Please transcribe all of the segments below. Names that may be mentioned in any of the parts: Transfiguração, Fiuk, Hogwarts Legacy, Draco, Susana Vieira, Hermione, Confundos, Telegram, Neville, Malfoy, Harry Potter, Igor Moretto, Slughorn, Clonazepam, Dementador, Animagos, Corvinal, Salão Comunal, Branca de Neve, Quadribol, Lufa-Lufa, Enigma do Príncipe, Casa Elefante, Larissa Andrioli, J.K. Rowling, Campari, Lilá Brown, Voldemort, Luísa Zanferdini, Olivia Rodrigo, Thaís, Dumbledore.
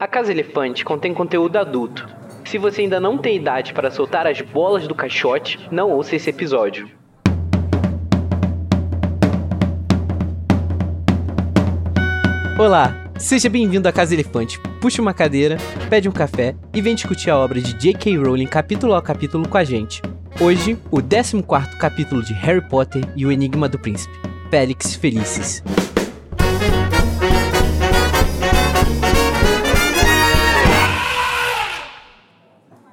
A Casa Elefante contém conteúdo adulto. Se você ainda não tem idade para soltar as bolas do caixote, não ouça esse episódio. Olá, seja bem-vindo à Casa Elefante. Puxa uma cadeira, pede um café e vem discutir a obra de J.K. Rowling capítulo a capítulo com a gente. Hoje, o 14º capítulo de Harry Potter e o Enigma do Príncipe, Felix Felicis.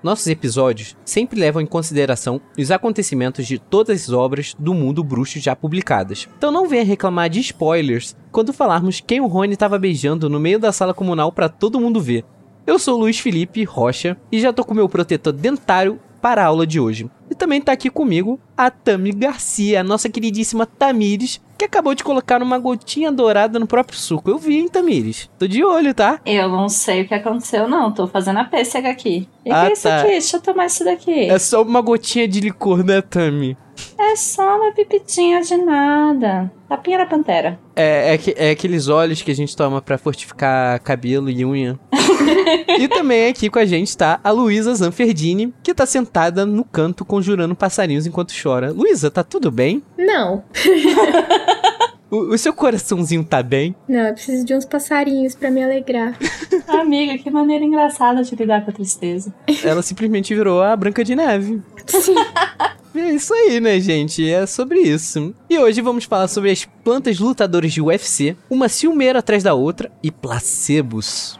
Nossos episódios sempre levam em consideração os acontecimentos de todas as obras do mundo bruxo já publicadas. Então não venha reclamar de spoilers quando falarmos quem o Rony estava beijando no meio da sala comunal para todo mundo ver. Eu sou o Luiz Felipe Rocha e já tô com meu protetor dentário para a aula de hoje. E também tá aqui comigo a Tamiris Garcia, a nossa queridíssima Tamiris, que acabou de colocar uma gotinha dourada no próprio suco. Eu vi, hein, Tamiris? Tô de olho, tá? Eu não sei o que aconteceu, não. Tô fazendo a pêssega aqui. E que é isso aqui? Deixa eu tomar isso daqui. É só uma gotinha de licor, né, Tami? É só uma pipitinha de nada. Tapinha da pantera. É aqueles óleos que a gente toma pra fortificar cabelo e unha. E também aqui com a gente tá a Luísa Zanferdini, que tá sentada no canto conjurando passarinhos enquanto chora. Luísa, tá tudo bem? Não. O seu coraçãozinho tá bem? Não, eu preciso de uns passarinhos pra me alegrar. Amiga, que maneira engraçada de lidar com a tristeza. Ela simplesmente virou a Branca de Neve. Sim. É isso aí, né, gente? É sobre isso. E hoje vamos falar sobre as plantas lutadoras de UFC, uma ciumeira atrás da outra e placebos.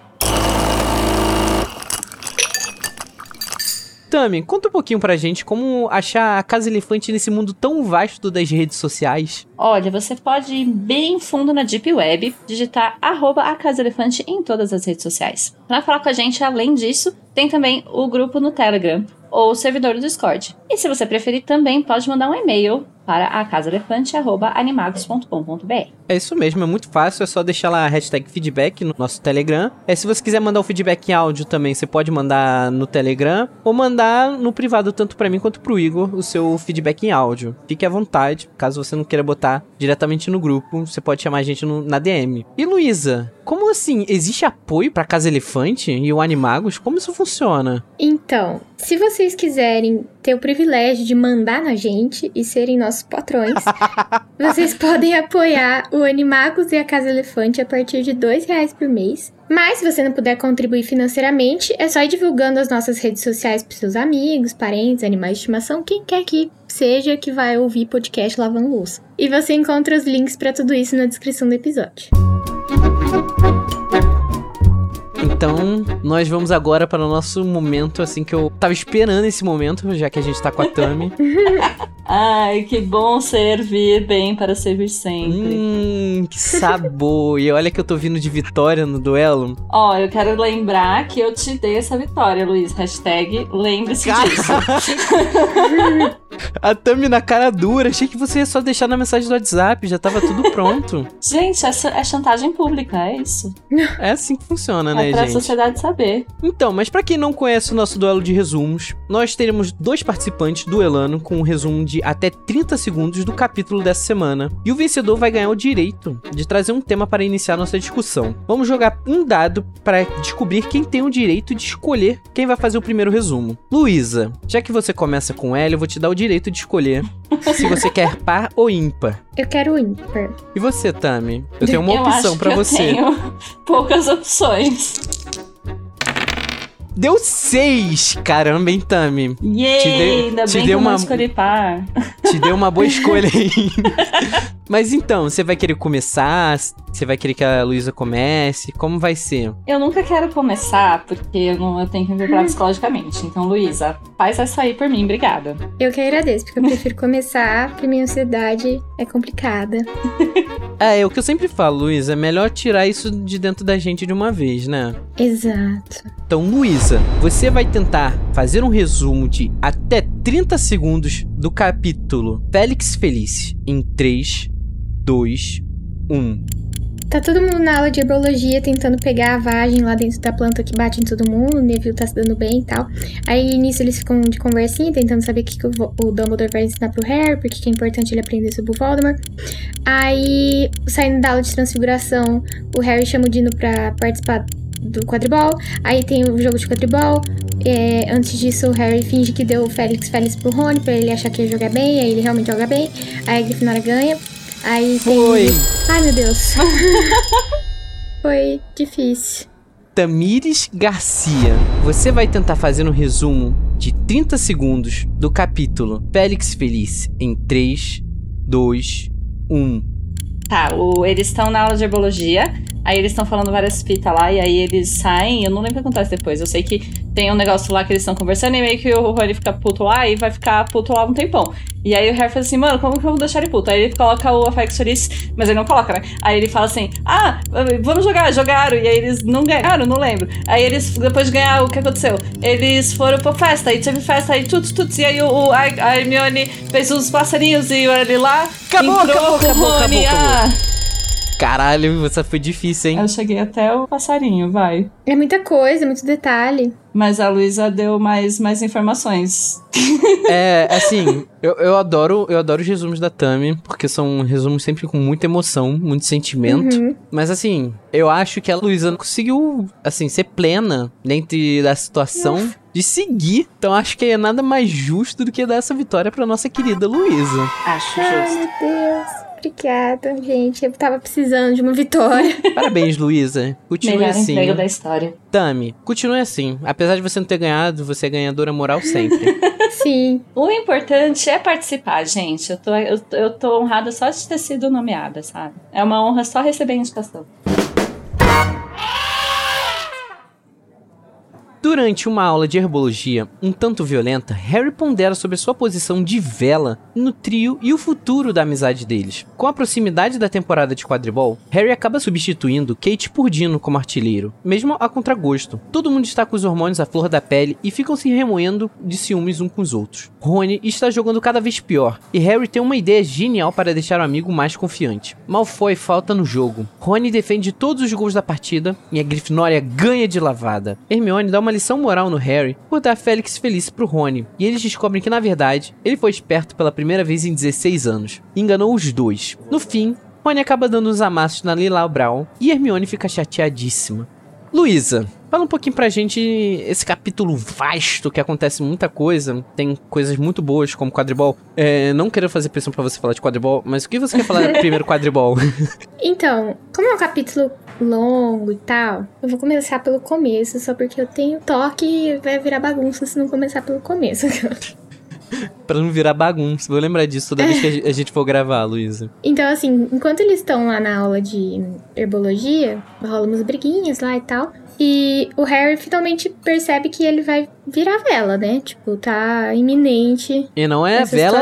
Tami, conta um pouquinho pra gente como achar a Casa Elefante nesse mundo tão vasto das redes sociais. Olha, você pode ir bem fundo na Deep Web, digitar @acasaelefante em todas as redes sociais. Pra falar com a gente, além disso, tem também o grupo no Telegram ou o servidor do Discord. E se você preferir, também pode mandar um e-mail para acasaelefante@animagos.com.br. É isso mesmo, é muito fácil, é só deixar lá a hashtag feedback no nosso Telegram. Se você quiser mandar o feedback em áudio também, você pode mandar no Telegram ou mandar no privado, tanto pra mim quanto pro Igor, o seu feedback em áudio. Fique à vontade, caso você não queira botar diretamente no grupo, você pode chamar a gente na DM. E Luísa, como assim, existe apoio pra Casa Elefante e o Animagos? Como isso funciona? Então, se vocês quiserem ter o privilégio de mandar na gente e serem nossos patrões, vocês podem apoiar o Animagos e a Casa Elefante a partir de R$2 por mês. Mas se você não puder contribuir financeiramente, é só ir divulgando as nossas redes sociais para seus amigos, parentes, animais de estimação, quem quer que seja que vai ouvir podcast lavando louça. E você encontra os links para tudo isso na descrição do episódio. Então, nós vamos agora para o nosso momento, assim, que eu tava esperando esse momento, já que a gente tá com a Tami. Ai, que bom servir bem para servir sempre. Que sabor. E olha que eu tô vindo de vitória no duelo. Ó, eu quero lembrar que eu te dei essa vitória, Luiz. Hashtag lembre-se disso. A Tami na cara dura. Achei que você ia só deixar na mensagem do WhatsApp. Já tava tudo pronto. Gente, essa é chantagem pública, é isso. É assim que funciona, né, gente? É pra sociedade saber. Então, mas pra quem não conhece o nosso duelo de resumos, nós teremos 2 participantes duelando com um resumo de até 30 segundos do capítulo dessa semana. E o vencedor vai ganhar o direito de trazer um tema para iniciar nossa discussão. Vamos jogar um dado para descobrir quem tem o direito de escolher quem vai fazer o primeiro resumo. Luísa, já que você começa com ela, eu vou te dar o direito de escolher se você quer par ou ímpar. Eu quero ímpar. E você, Tami? Eu tenho uma opção para você. Eu tenho poucas opções. Deu 6! Caramba, hein, Tami? Yay! Ainda bem que eu não escolhi par. Te deu uma boa escolha aí. Mas então, você vai querer começar? Você vai querer que a Luísa comece? Como vai ser? Eu nunca quero começar, porque eu tenho que me preparar psicologicamente. Então, Luísa, faz essa aí por mim, obrigada. Eu que agradeço, porque eu prefiro começar, porque minha ansiedade é complicada. É o que eu sempre falo, Luísa, é melhor tirar isso de dentro da gente de uma vez, né? Exato. Então, Luísa, você vai tentar fazer um resumo de até 30 segundos do capítulo Felix Felicis em 3... 2, 1. Tá todo mundo na aula de Herbologia tentando pegar a vagem lá dentro da planta que bate em todo mundo. O Neville tá se dando bem e tal. Aí nisso eles ficam de conversinha, tentando saber o que o Dumbledore vai ensinar pro Harry, porque que é importante ele aprender sobre o Voldemort. Aí, saindo da aula de Transfiguração, o Harry chama o Dino pra participar do quadribol. Aí tem o jogo de quadribol. Antes disso, o Harry finge que deu o Felix Felicis pro Rony, pra ele achar que ia jogar bem. Aí ele realmente joga bem. Aí a Grifinória ganha. Aí foi. Tem... Ai, meu Deus. Foi difícil. Tamiris Garcia, você vai tentar fazer um resumo de 30 segundos do capítulo Felix Felicis em 3, 2, 1. Tá, eles estão na aula de Herbologia, aí eles estão falando várias fitas lá, e aí eles saem, eu não lembro o que acontece depois, eu sei que tem um negócio lá que eles estão conversando, e meio que o Rony fica puto lá, e vai ficar puto lá um tempão. E aí o Harry fala assim, mano, como que vamos deixar ele puto? Aí ele coloca o Felix Felicis, mas ele não coloca, né? Aí ele fala assim, ah, vamos jogar, jogaram. E aí eles não ganharam, não lembro. Aí eles, depois de ganhar, o que aconteceu? Eles foram pra festa, aí teve festa, aí tuts, e aí a Hermione fez uns passarinhos e ele lá... Acabou. Caralho, essa foi difícil, hein? Eu cheguei até o passarinho, vai. É muita coisa, muito detalhe. Mas a Luísa deu mais informações. É, assim, eu adoro os resumos da Tami, porque são resumos sempre com muita emoção, muito sentimento. Uhum. Mas, assim, eu acho que a Luísa não conseguiu, assim, ser plena dentro da situação de seguir. Então, acho que é nada mais justo do que dar essa vitória pra nossa querida Luísa. Acho justo. Ai, meu Deus. Obrigada, gente. Eu tava precisando de uma vitória. Parabéns, Luísa. Continue melhor assim. Melhor emprego da história. Tami, continue assim. Apesar de você não ter ganhado, você é ganhadora moral sempre. Sim. O importante é participar, gente. Eu tô honrada só de ter sido nomeada, sabe? É uma honra só receber a indicação. Durante uma aula de herbologia um tanto violenta, Harry pondera sobre sua posição de vela no trio e o futuro da amizade deles. Com a proximidade da temporada de quadribol, Harry acaba substituindo Katie por Dino como artilheiro, mesmo a contragosto. Todo mundo está com os hormônios à flor da pele e ficam se remoendo de ciúmes uns com os outros. Rony está jogando cada vez pior, e Harry tem uma ideia genial para deixar o amigo mais confiante. Malfoy falta no jogo. Rony defende todos os gols da partida e a Grifinória ganha de lavada. Hermione dá uma lição moral no Harry por dar Felix Felicis pro Rony, e eles descobrem que, na verdade, ele foi esperto pela primeira vez em 16 anos, e enganou os dois. No fim, Rony acaba dando uns amassos na Lilá Brown, e Hermione fica chateadíssima. Luísa, fala um pouquinho pra gente esse capítulo vasto, que acontece muita coisa, tem coisas muito boas, como quadribol. Não quero fazer pressão pra você falar de quadribol, mas o que você quer falar primeiro quadribol? Então, como é um capítulo longo e tal, eu vou começar pelo começo, só porque eu tenho toque e vai virar bagunça se não começar pelo começo. Pra não virar bagunça, vou lembrar disso toda vez que a gente for gravar, Luísa. Então, assim, enquanto eles estão lá na aula de herbologia, rolam umas briguinhas lá e tal, e o Harry finalmente percebe que ele vai virar vela, né? Tipo, tá iminente. E não é vela,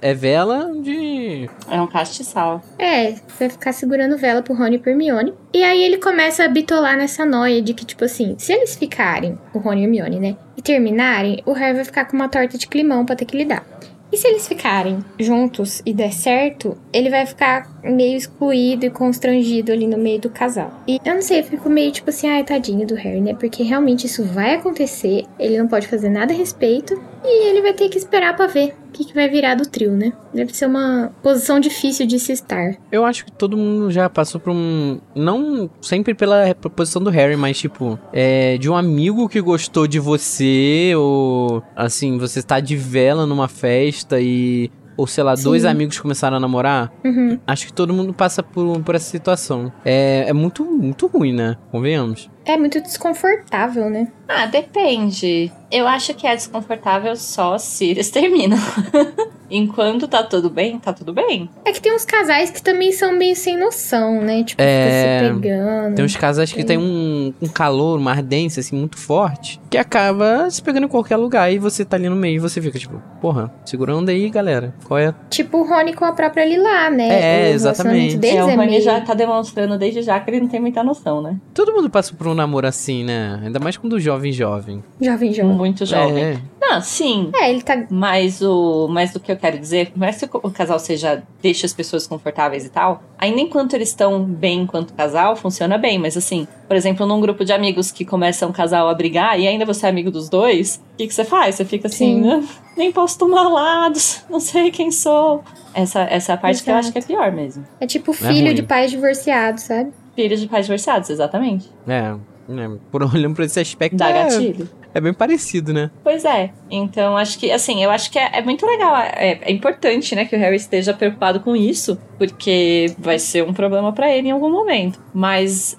é vela de... É um castiçal. É, vai ficar segurando vela pro Rony e pro Hermione. E aí ele começa a bitolar nessa noia de que, tipo assim, se eles ficarem, o Rony e o Hermione, né? E terminarem, o Harry vai ficar com uma torta de climão pra ter que lidar. E se eles ficarem juntos e der certo, ele vai ficar meio excluído e constrangido ali no meio do casal. E eu não sei, eu fico meio tipo assim, ai, tadinho do Harry, né? Porque realmente isso vai acontecer, ele não pode fazer nada a respeito e ele vai ter que esperar pra ver o que vai virar do trio, né? Deve ser uma posição difícil de se estar. Eu acho que todo mundo já passou por um... Não sempre pela posição do Harry, mas tipo... de um amigo que gostou de você, ou... Assim, você tá de vela numa festa e... Ou sei lá, sim, dois amigos começaram a namorar. Uhum. Acho que todo mundo passa por essa situação. É muito, muito ruim, né? Convenhamos. É muito desconfortável, né? Ah, depende. Eu acho que é desconfortável só se eles terminam. Enquanto tá tudo bem, tá tudo bem. É que tem uns casais que também são meio sem noção, né? Tipo, fica se pegando. Tem uns casais que tem um calor, uma ardência, assim, muito forte. Que acaba se pegando em qualquer lugar. E você tá ali no meio e você fica, tipo, porra, segurando aí, galera. Qual é? Tipo o Rony com a própria Lilá, né? É, exatamente. O Rony meio... já tá demonstrando desde já que ele não tem muita noção, né? Todo mundo passa por um namoro assim, né? Ainda mais quando jovem. Jovem. Muito jovem. É. Não, sim. É, ele tá... Mas do que eu quero dizer, por mais que o casal seja... Deixa as pessoas confortáveis e tal, ainda enquanto eles estão bem enquanto casal, funciona bem. Mas assim, por exemplo, num grupo de amigos que começa um casal a brigar e ainda você é amigo dos dois, o que você faz? Você fica assim, nem posso tomar lados, não sei quem sou. Essa é a parte, exato, que eu acho que é pior mesmo. É tipo filho de pais divorciados, sabe? Filhos de pais divorciados, exatamente. É, Olhando por esse aspecto, dá gatilho. É bem parecido, né? Pois é. Então, acho que, assim, eu acho que é muito legal. É importante, né, que o Harry esteja preocupado com isso, porque vai ser um problema pra ele em algum momento. Mas,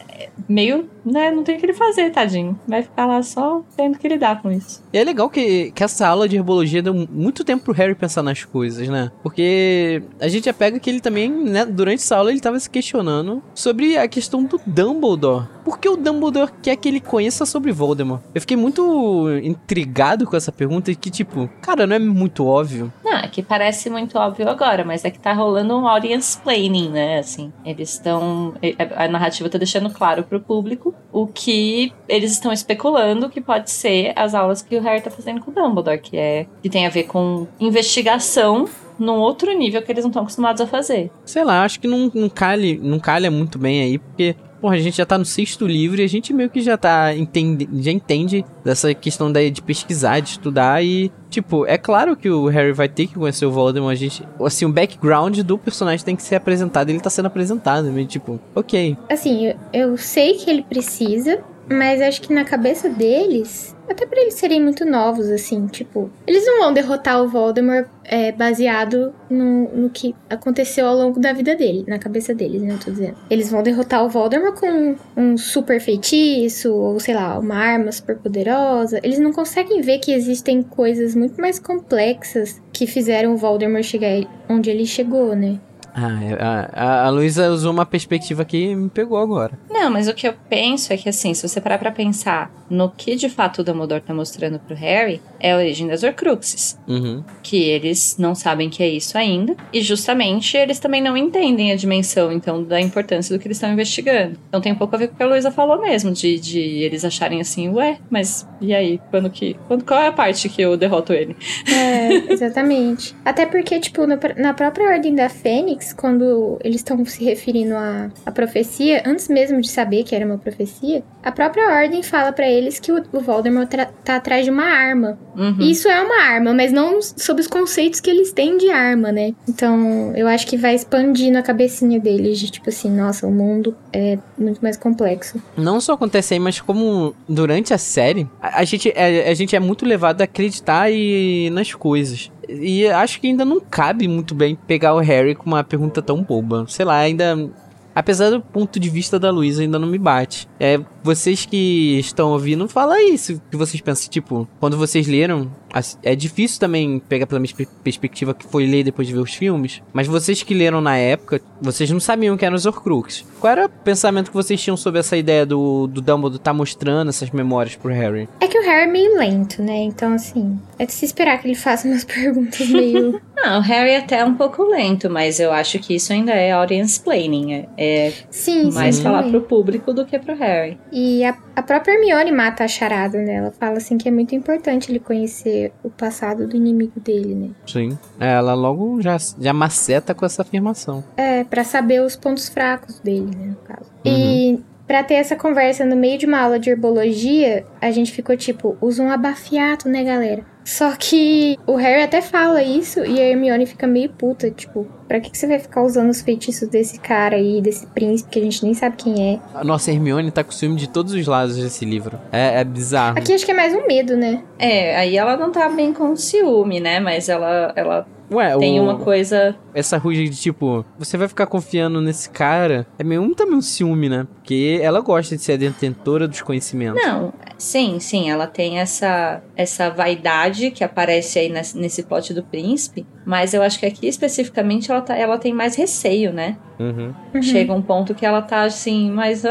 meio, né, não tem o que ele fazer, tadinho. Vai ficar lá só tendo que lidar com isso. E é legal que essa aula de Herbologia deu muito tempo pro Harry pensar nas coisas, né? Porque a gente já pega que ele também, né, durante essa aula ele tava se questionando sobre a questão do Dumbledore. Por que o Dumbledore quer que ele conheça sobre Voldemort? Eu fiquei muito intrigado com essa pergunta e que, tipo, cara, não é muito óbvio? Não, é que parece muito óbvio agora, mas é que tá rolando um audience planning, né, assim. Eles estão... A narrativa tá deixando claro pro público o que eles estão especulando que pode ser as aulas que o Harry tá fazendo com o Dumbledore, que tem a ver com investigação num outro nível que eles não estão acostumados a fazer. Sei lá, acho que não calha muito bem aí, porque... Porra, a gente já tá no 6º livro e a gente meio que já entende dessa questão daí de pesquisar, de estudar e, tipo, é claro que o Harry vai ter que conhecer o Voldemort, a gente... Assim, o background do personagem tem que ser apresentado, ele tá sendo apresentado, meio tipo, ok. Assim, eu sei que ele precisa, mas acho que na cabeça deles... Até pra eles serem muito novos, assim, tipo... Eles não vão derrotar o Voldemort baseado no que aconteceu ao longo da vida dele. Na cabeça deles, né, eu tô dizendo. Eles vão derrotar o Voldemort com um super feitiço, ou sei lá, uma arma super poderosa. Eles não conseguem ver que existem coisas muito mais complexas que fizeram o Voldemort chegar onde ele chegou, né? A Luísa usou uma perspectiva que me pegou agora. Não, mas o que eu penso é que, assim, se você parar pra pensar no que, de fato, o Dumbledore tá mostrando pro Harry, é a origem das Horcruxes. Uhum. Que eles não sabem que é isso ainda. E, justamente, eles também não entendem a dimensão, então, da importância do que eles estão investigando. Então, tem um pouco a ver com o que a Luísa falou mesmo, de eles acharem assim, ué, mas e aí? Qual é a parte que eu derroto ele? É, exatamente. Até porque, tipo, na própria Ordem da Fênix, quando eles estão se referindo à profecia, antes mesmo de saber que era uma profecia, a própria ordem fala pra eles que o Voldemort tá atrás de uma arma. Uhum. E isso é uma arma, mas não sob os conceitos que eles têm de arma, né? Então, eu acho que vai expandindo a cabecinha deles de, tipo assim, nossa, o mundo é muito mais complexo. Não só acontece aí, mas como durante a série, a gente é muito levado a acreditar nas coisas. E acho que ainda não cabe muito bem pegar o Harry com uma pergunta tão boba. Sei lá, ainda... Apesar do ponto de vista da Luísa, ainda não me bate. Vocês que estão ouvindo, fala isso que vocês pensam. Tipo, quando vocês leram... É difícil também pegar pela minha perspectiva que foi ler depois de ver os filmes. Mas vocês que leram na época, vocês não sabiam que eram os Horcruxes. Qual era o pensamento que vocês tinham sobre essa ideia do Dumbledore tá mostrando essas memórias pro Harry? É que o Harry é meio lento, né? Então, assim, é de se esperar que ele faça umas perguntas meio... Não, o Harry até é um pouco lento, mas eu acho que isso ainda é audience planning. Sim, mais falar pro público do que pro Harry. E a própria Hermione mata a charada, né? Ela fala, assim, que é muito importante ele conhecer o passado do inimigo dele, né? Sim. Ela logo já maceta com essa afirmação. Pra saber os pontos fracos dele, né, no caso. Uhum. E pra ter essa conversa no meio de uma aula de herbologia, a gente ficou tipo, usa um abafiato, né, galera? Só que o Harry até fala isso e a Hermione fica meio puta, tipo, pra que você vai ficar usando os feitiços desse cara aí, desse príncipe, que a gente nem sabe quem é? Nossa, a Hermione tá com ciúme de todos os lados desse livro. É bizarro. Aqui acho que é mais um medo, né? Aí ela não tá bem com ciúme, né? Mas ela tem uma coisa... Essa ruga de tipo, você vai ficar confiando nesse cara? É meio também um ciúme, né? Porque ela gosta de ser a detentora dos conhecimentos. Não, sim, ela tem essa vaidade que aparece aí nesse plot do príncipe, mas eu acho que aqui especificamente ela tem mais receio, né? Uhum. Chega um ponto que ela tá assim, mas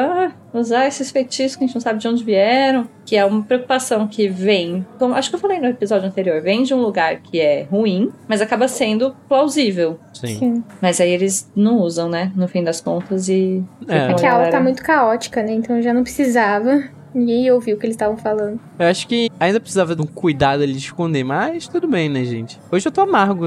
usar esses feitiços que a gente não sabe de onde vieram, que é uma preocupação que vem, como acho que eu falei no episódio anterior, vem de um lugar que é ruim, mas acaba sendo plausível. Sim. Mas aí eles não usam, né? No fim das contas e... Porque a aula tá muito caótica, né? Então já não precisava... Ninguém ouviu o que eles estavam falando. Eu acho que ainda precisava de um cuidado ali de esconder, mas tudo bem, né, gente? Hoje eu tô amargo.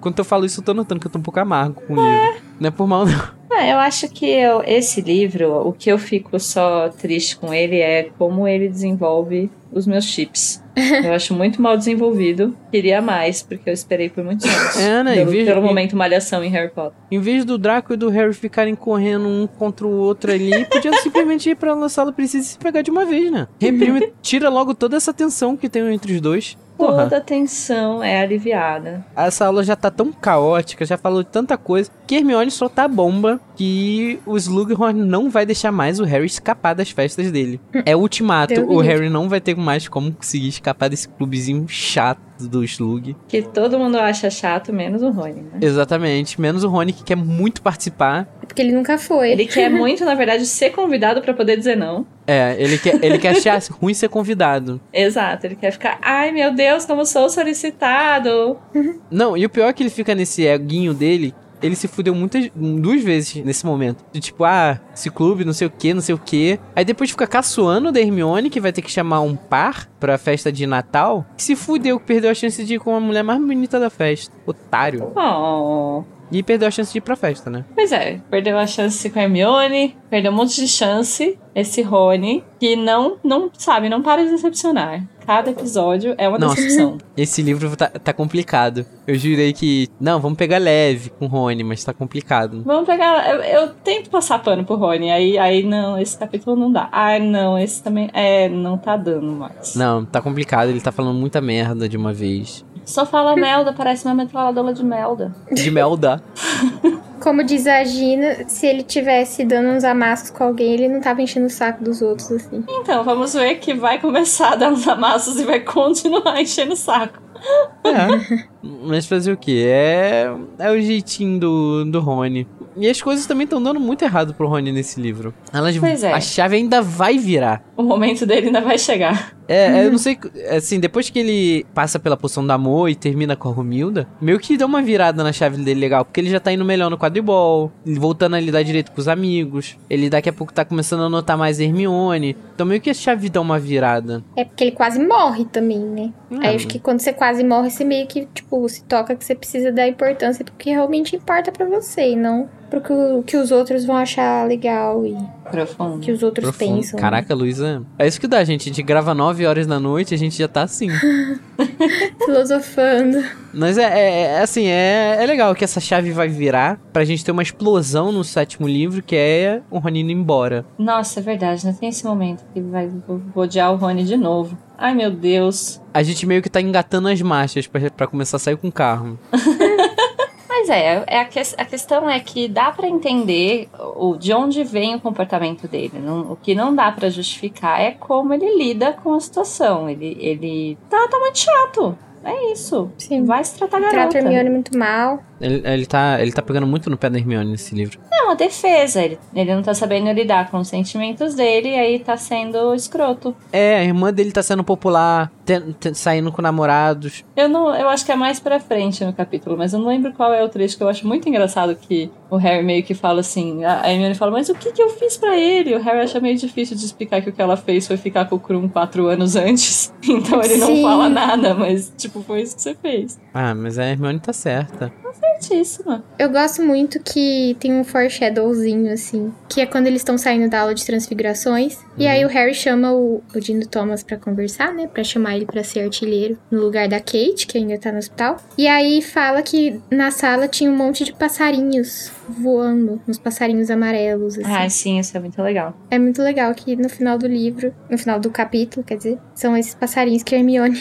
Quando eu falo isso, eu tô notando que eu tô um pouco amargo com o livro. Não é por mal, não. Eu acho que esse livro, o que eu fico só triste com ele é como ele desenvolve os meus chips. Eu acho muito mal desenvolvido. Queria mais, porque eu esperei por muitos anos. É, né? Pelo momento, malhação em Harry Potter. Em vez do Draco e do Harry ficarem correndo um contra o outro ali, podia simplesmente ir pra sala precisa e se pegar de uma vez, né? Reprime, tira logo toda essa tensão que tem entre os dois. Porra. Toda a tensão é aliviada. Essa aula já tá tão caótica, já falou de tanta coisa, que Hermione solta a bomba que o Slughorn não vai deixar mais o Harry escapar das festas dele. É o ultimato, o Harry não vai ter mais como conseguir escapar desse clubezinho chato do Slug. Que todo mundo acha chato, menos o Rony, né? Exatamente, menos o Rony, que quer muito participar. É porque ele nunca foi. Ele quer muito, na verdade, ser convidado pra poder dizer não. É, ele quer achar ruim ser convidado. Exato, ele quer ficar, ai meu Deus, como sou solicitado. Não, e o pior é que ele fica nesse eguinho dele, ele se fudeu duas vezes nesse momento. De tipo, esse clube, não sei o que, não sei o que. Aí depois fica caçoando da Hermione, que vai ter que chamar um par pra festa de Natal. Que se fudeu, que perdeu a chance de ir com a mulher mais bonita da festa. Otário. Oh. E perdeu a chance de ir pra festa, né? Pois é, perdeu a chance com a Hermione, perdeu um monte de chance, esse Rony, que não para de decepcionar. Cada episódio é uma decepção. Esse livro tá complicado. Eu jurei que... Não, vamos pegar leve com o Rony, mas tá complicado. Vamos pegar... Eu tento passar pano pro Rony, aí não, esse capítulo não dá. Ai, não, esse também... É, não tá dando mais. Não, tá complicado, ele tá falando muita merda de uma vez. Só fala melda, parece uma metralhadora de melda. De melda. Como diz a Gina, se ele tivesse dando uns amassos com alguém, ele não tava enchendo o saco dos outros, assim. Então, vamos ver que vai começar a dar uns amassos e vai continuar enchendo o saco. É, mas fazer o quê? É o jeitinho do Rony. E as coisas também estão dando muito errado pro Rony nesse livro. A chave ainda vai virar. O momento dele ainda vai chegar. Eu não sei, assim, depois que ele passa pela poção do amor e termina com a Romilda, meio que dá uma virada na chave dele legal, porque ele já tá indo melhor no quadribol, voltando a lidar direito com os amigos, ele daqui a pouco tá começando a notar mais Hermione, então meio que a chave dá uma virada. É porque ele quase morre também, né? Aí acho que quando você quase morre, você meio que, tipo, se toca que você precisa dar importância porque realmente importa pra você, e não... que os outros vão achar legal e profundo. Que os outros pensam. Caraca, Luísa, é isso que dá, gente. A gente grava 9 horas da noite e a gente já tá assim. Filosofando. Mas é legal que essa chave vai virar pra gente ter uma explosão no sétimo livro, que é o Rony indo embora. Nossa, é verdade, né? Tem esse momento que vai odiar o Rony de novo. Ai, meu Deus. A gente meio que tá engatando as marchas pra começar a sair com o carro. Mas a questão é que dá pra entender de onde vem o comportamento dele. O que não dá pra justificar é como ele lida com a situação. Ele tá muito chato. É isso. Sim. Vai se tratar garota. Trata a Hermione muito mal. Ele tá pegando muito no pé da Hermione nesse livro. É uma defesa. Ele não tá sabendo lidar com os sentimentos dele e aí tá sendo escroto. É, a irmã dele tá sendo popular, saindo com namorados. Eu acho que é mais pra frente no capítulo, mas eu não lembro qual é o trecho que eu acho muito engraçado que o Harry meio que fala assim, a Hermione fala, mas o que eu fiz pra ele? O Harry acha meio difícil de explicar que o que ela fez foi ficar com o Krum 4 anos antes. Então ele não fala nada, mas tipo, foi isso que você fez. Ah, mas a Hermione tá certa. Certíssima. Eu gosto muito que tem um foreshadowzinho, assim, que é quando eles estão saindo da aula de transfigurações, e aí o Harry chama o Dino Thomas pra conversar, né, pra chamar ele pra ser artilheiro, no lugar da Kate, que ainda tá no hospital, e aí fala que na sala tinha um monte de passarinhos voando, uns passarinhos amarelos, assim. Ah, sim, isso é muito legal. É muito legal que no final do livro, no final do capítulo, quer dizer, são esses passarinhos que a Hermione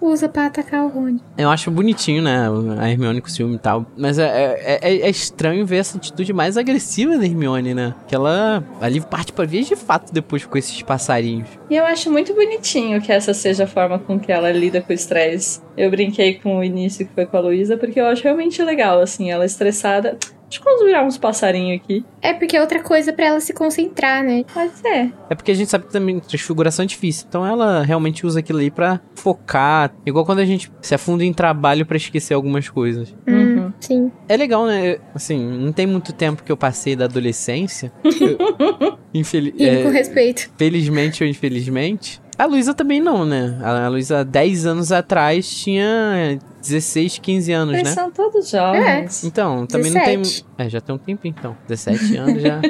usa pra atacar o Rony. Eu acho bonitinho, né, a Hermione com ciúme e tal, mas é estranho ver essa atitude mais agressiva da Hermione, né? Que ela ali parte pra via de fato depois com esses passarinhos. E eu acho muito bonitinho que essa seja a forma com que ela lida com o estresse. Eu brinquei com o início que foi com a Luísa, porque eu acho realmente legal, assim, ela estressada... Deixa eu conjurar uns passarinhos aqui. É porque é outra coisa pra ela se concentrar, né? Pode ser. É porque a gente sabe que também transfiguração é difícil. Então ela realmente usa aquilo aí pra focar. Igual quando a gente se afunda em trabalho pra esquecer algumas coisas. Uhum. Sim. É legal, né? Assim, não tem muito tempo que eu passei da adolescência. Com respeito. Felizmente ou infelizmente... A Luísa também não, né? A Luísa, 10 anos atrás, tinha 16, 15 anos, né? Eles são todos jovens. É. Então, também 17. Não tem... É, já tem um tempinho, então. 17 anos já...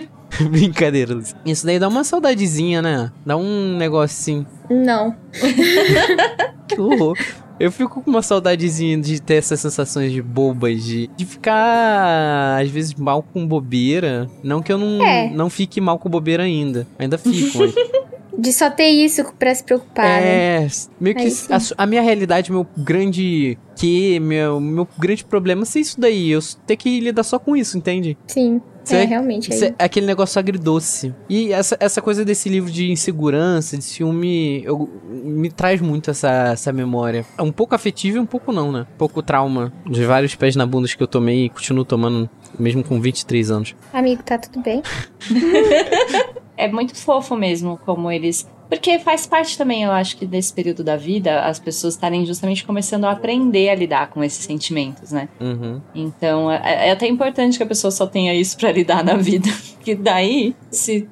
Brincadeira, Luísa. Isso daí dá uma saudadezinha, né? Dá um negocinho. Não. Que horror. Eu fico com uma saudadezinha de ter essas sensações de bobas, de ficar, às vezes, mal com bobeira. Não que eu não fique mal com bobeira ainda. Ainda fico, mas... De só ter isso pra se preocupar, né? Meio que a minha realidade, meu grande... meu grande problema é isso daí. Eu ter que lidar só com isso, entende? Sim. Realmente. Aquele negócio agridoce. E essa coisa desse livro de insegurança, de ciúme, me traz muito essa memória. É um pouco afetiva e um pouco não, né? Um pouco trauma. De vários pés na bunda que eu tomei e continuo tomando, mesmo com 23 anos. Amigo, tá tudo bem? É muito fofo mesmo como eles... Porque faz parte também, eu acho, que desse período da vida, as pessoas estarem justamente começando a aprender a lidar com esses sentimentos, né? Uhum. Então, é até importante que a pessoa só tenha isso pra lidar na vida. Porque daí, se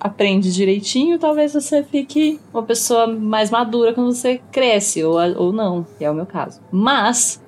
aprende direitinho, talvez você fique uma pessoa mais madura quando você cresce, ou não, que é o meu caso. Mas...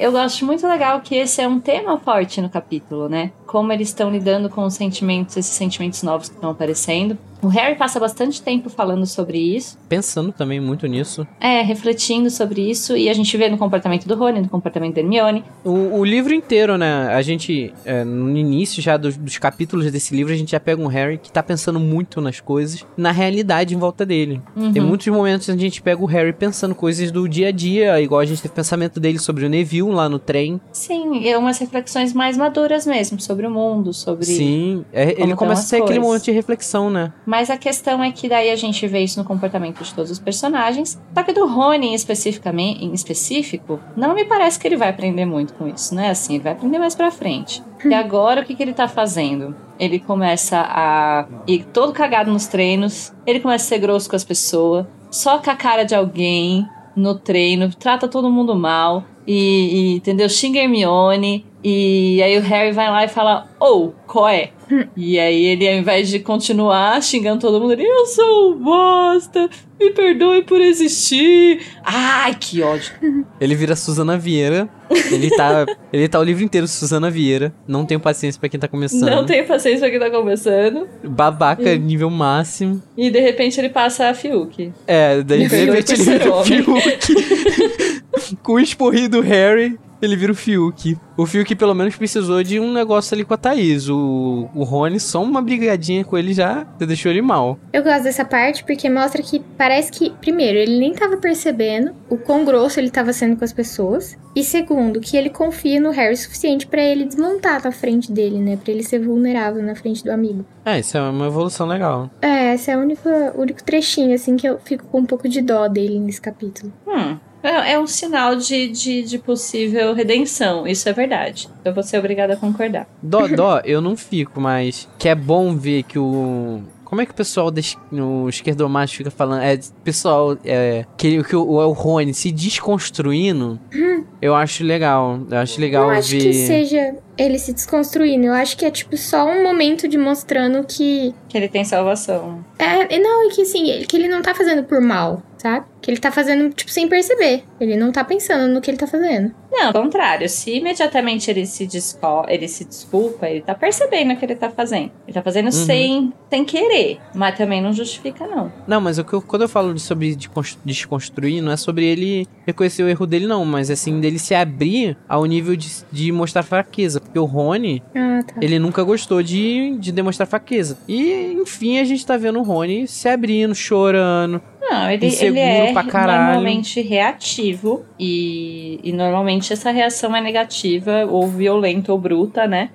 eu acho muito legal que esse é um tema forte no capítulo, né? Como eles estão lidando com os sentimentos, esses sentimentos novos que estão aparecendo. O Harry passa bastante tempo falando sobre isso. Pensando também muito nisso. Refletindo sobre isso. E a gente vê no comportamento do Rony, no comportamento da Hermione. O livro inteiro, né? A gente, no início já dos capítulos desse livro, a gente já pega um Harry que tá pensando muito nas coisas, na realidade em volta dele. Uhum. Tem muitos momentos onde a gente pega o Harry pensando coisas do dia a dia, igual a gente teve pensamento dele sobre o Neville lá no trem. Sim, e umas reflexões mais maduras mesmo, sobre o mundo, sobre... Sim, ele começa a ter aquele momento de reflexão, né? Mas a questão é que daí a gente vê isso no comportamento de todos os personagens, só que do Rony especificamente, em específico, não me parece que ele vai aprender muito com isso, né? Assim, ele vai aprender mais pra frente. E agora, o que ele tá fazendo? Ele começa a ir todo cagado nos treinos, ele começa a ser grosso com as pessoas, soca a cara de alguém no treino, trata todo mundo mal... E entendeu? Xinga Hermione. E aí o Harry vai lá e fala: qual é? E aí ele, ao invés de continuar xingando todo mundo, ele: eu sou um bosta, me perdoe por existir. Ai, que ódio. Ele vira Susana Vieira. Ele tá o livro inteiro Susana Vieira. Não tenho paciência pra quem tá começando. Babaca, nível máximo. E de repente ele passa a Fiuk. Daí de repente ele vira o Fiuk. Com o esporri do Harry, ele vira o Fiuk. O Fiuk pelo menos precisou de um negócio ali com a Thaís. O Rony, só uma brigadinha com ele já deixou ele mal. Eu gosto dessa parte porque mostra que parece que, primeiro, ele nem tava percebendo o quão grosso ele tava sendo com as pessoas. E segundo, que ele confia no Harry o suficiente pra ele desmontar na frente dele, né? Pra ele ser vulnerável na frente do amigo. Isso é uma evolução legal. Esse é o único trechinho, assim, que eu fico com um pouco de dó dele nesse capítulo. É um sinal de possível redenção, isso é verdade. Eu vou ser obrigada a concordar. Dó, eu não fico, mas que é bom ver que o... Como é que o pessoal no esquerdomacho fica falando... O Rony se desconstruindo, eu acho legal. Eu acho legal ver... Não acho que seja ele se desconstruindo. Eu acho que é, tipo, só um momento de mostrando que... Que ele tem salvação. E que, assim, que ele não tá fazendo por mal, sabe? Que ele tá fazendo, tipo, sem perceber. Ele não tá pensando no que ele tá fazendo. Não, ao contrário. Se imediatamente ele se desculpa, ele tá percebendo o que ele tá fazendo. Ele tá fazendo sem querer. Mas também não justifica, não. Não, mas quando eu falo sobre desconstruir, não é sobre ele reconhecer o erro dele, não. Mas, assim, dele se abrir ao nível de mostrar fraqueza. Porque o Rony, ele nunca gostou de demonstrar fraqueza. E, enfim, a gente tá vendo o Rony se abrindo, chorando. Não, ele é normalmente reativo e normalmente essa reação é negativa ou violenta ou bruta, né?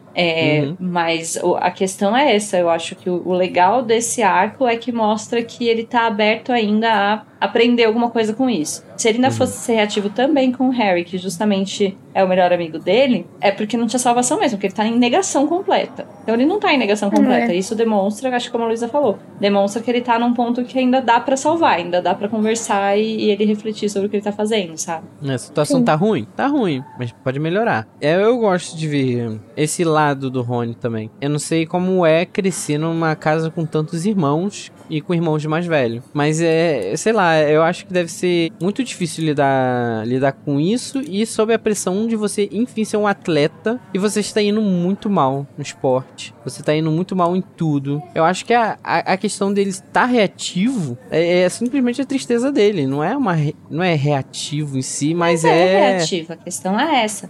Mas a questão é essa. Eu acho que o legal desse arco é que mostra que ele tá aberto ainda a aprender alguma coisa com isso. Se ele ainda fosse ser reativo também com o Harry, que justamente é o melhor amigo dele, é porque não tinha salvação mesmo, porque ele tá em negação completa. Então ele não tá em negação completa. Isso demonstra, acho que como a Luísa falou, demonstra que ele tá num ponto que ainda dá pra salvar, ainda dá pra conversar e ele refletir sobre o que ele tá fazendo, sabe? A situação tá ruim? Tá ruim, mas pode melhorar. Eu gosto de ver esse lado lado do Rony também. Eu não sei como é crescer numa casa com tantos irmãos e com irmãos mais velhos. Mas é, sei lá, eu acho que deve ser muito difícil lidar com isso e sob a pressão de você, enfim, ser um atleta e você está indo muito mal no esporte. Você está indo muito mal em tudo. Eu acho que a questão dele estar reativo é simplesmente a tristeza dele. Não é reativo em si, mas é reativo, a questão é essa.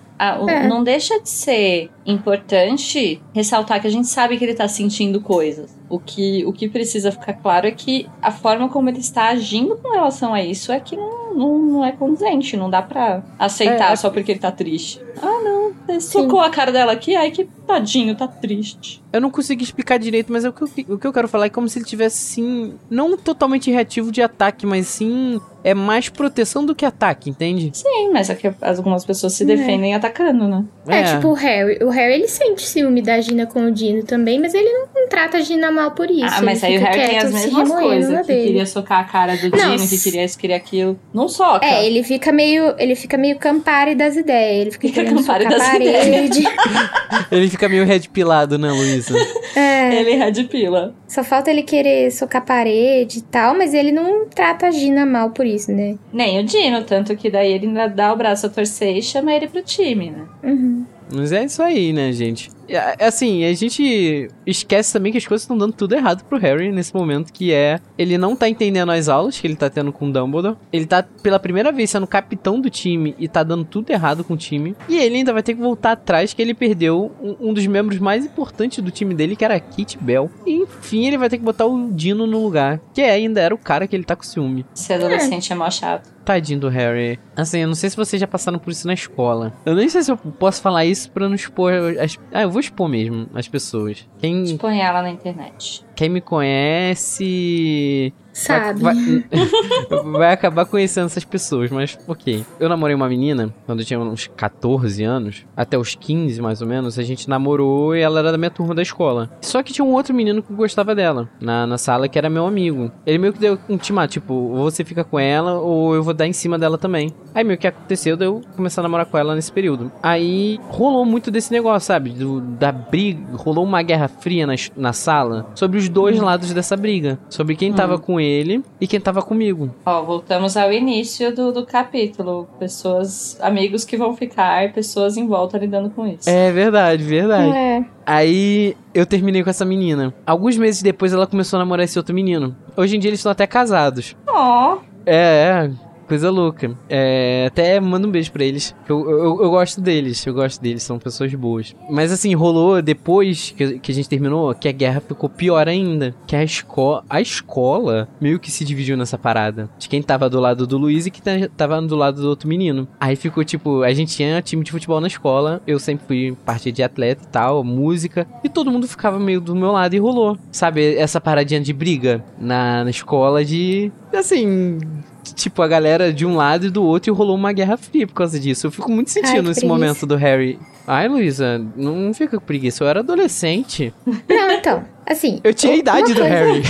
Não deixa de ser importante ressaltar que a gente sabe que ele tá sentindo coisas. O que precisa ficar claro é que a forma como ele está agindo com relação a isso é que não é condizente. Não dá pra aceitar só porque ele tá triste. Ah, não. Socou a cara dela aqui, ai que tadinho, tá triste. Eu não consegui explicar direito, mas o que eu quero falar é como se ele tivesse, sim, não totalmente reativo de ataque, mas sim é mais proteção do que ataque, entende? Sim, mas é que algumas pessoas se defendem atacando, né? Tipo o Harry. O Harry, ele sente ciúme da Gina com o Dino também, mas ele não trata a Gina mal por isso. Ah, mas aí o Harry tem as mesmas coisas, que queria socar a cara do Dino, que queria isso, queria aquilo. Não soca. É, ele fica meio Campari das ideias. Ele fica querendo socar a parede. Ele fica meio red pilado, né, Luísa? Ele red pila. Só falta ele querer socar a parede e tal, mas ele não trata a Gina mal por isso, né? Nem o Dino, tanto que daí ele ainda dá o braço a torcer e chama ele pro time, né? Uhum. Mas é isso aí, né, gente? Assim, a gente esquece também que as coisas estão dando tudo errado pro Harry nesse momento, que é... Ele não tá entendendo as aulas que ele tá tendo com o Dumbledore. Ele tá, pela primeira vez, sendo capitão do time e tá dando tudo errado com o time. E ele ainda vai ter que voltar atrás, que ele perdeu um dos membros mais importantes do time dele, que era a Katie Bell. E, enfim, ele vai ter que botar o Dino no lugar, que ainda era o cara que ele tá com ciúme. Esse adolescente é mó chato. Tadinho do Harry. Assim, eu não sei se vocês já passaram por isso na escola. Eu nem sei se eu posso falar isso pra não expor... eu vou expor mesmo as pessoas. Expõe ela na internet. Quem me conhece... Sabe. Vai acabar conhecendo essas pessoas, mas ok. Eu namorei uma menina, quando eu tinha uns 14 anos, até os 15 mais ou menos, a gente namorou e ela era da minha turma da escola. Só que tinha um outro menino que gostava dela, na sala, que era meu amigo. Ele meio que deu um ultimato, tipo, ou você fica com ela ou eu vou dar em cima dela também. Aí meio que aconteceu, eu comecei a namorar com ela nesse período. aí rolou muito desse negócio, sabe? Da briga, rolou uma guerra fria na sala, sobre os dois lados dessa briga. Sobre quem tava com ele e quem tava comigo. Voltamos ao início do capítulo. Pessoas, amigos que vão ficar, pessoas em volta lidando com isso. É verdade, verdade. Aí eu terminei com essa menina. Alguns meses depois ela começou a namorar esse outro menino. Hoje em dia eles estão até casados. Coisa louca. Até mando um beijo pra eles. Eu gosto deles. Eu gosto deles. São pessoas boas. Mas assim, rolou depois que a gente terminou, que a guerra ficou pior ainda. Que a escola meio que se dividiu nessa parada. De quem tava do lado do Luiz e quem tava do lado do outro menino. Aí ficou tipo... A gente tinha time de futebol na escola. Eu sempre fui parte de atleta e tal, música. E todo mundo ficava meio do meu lado e rolou. Sabe, essa paradinha de briga na escola de... Assim... Tipo, a galera de um lado e do outro e rolou uma guerra fria por causa disso. Eu fico muito sentindo nesse momento do Harry. Ai, Luísa, não fica com preguiça. Eu era adolescente. Não, então, assim... Eu tinha a idade do Harry.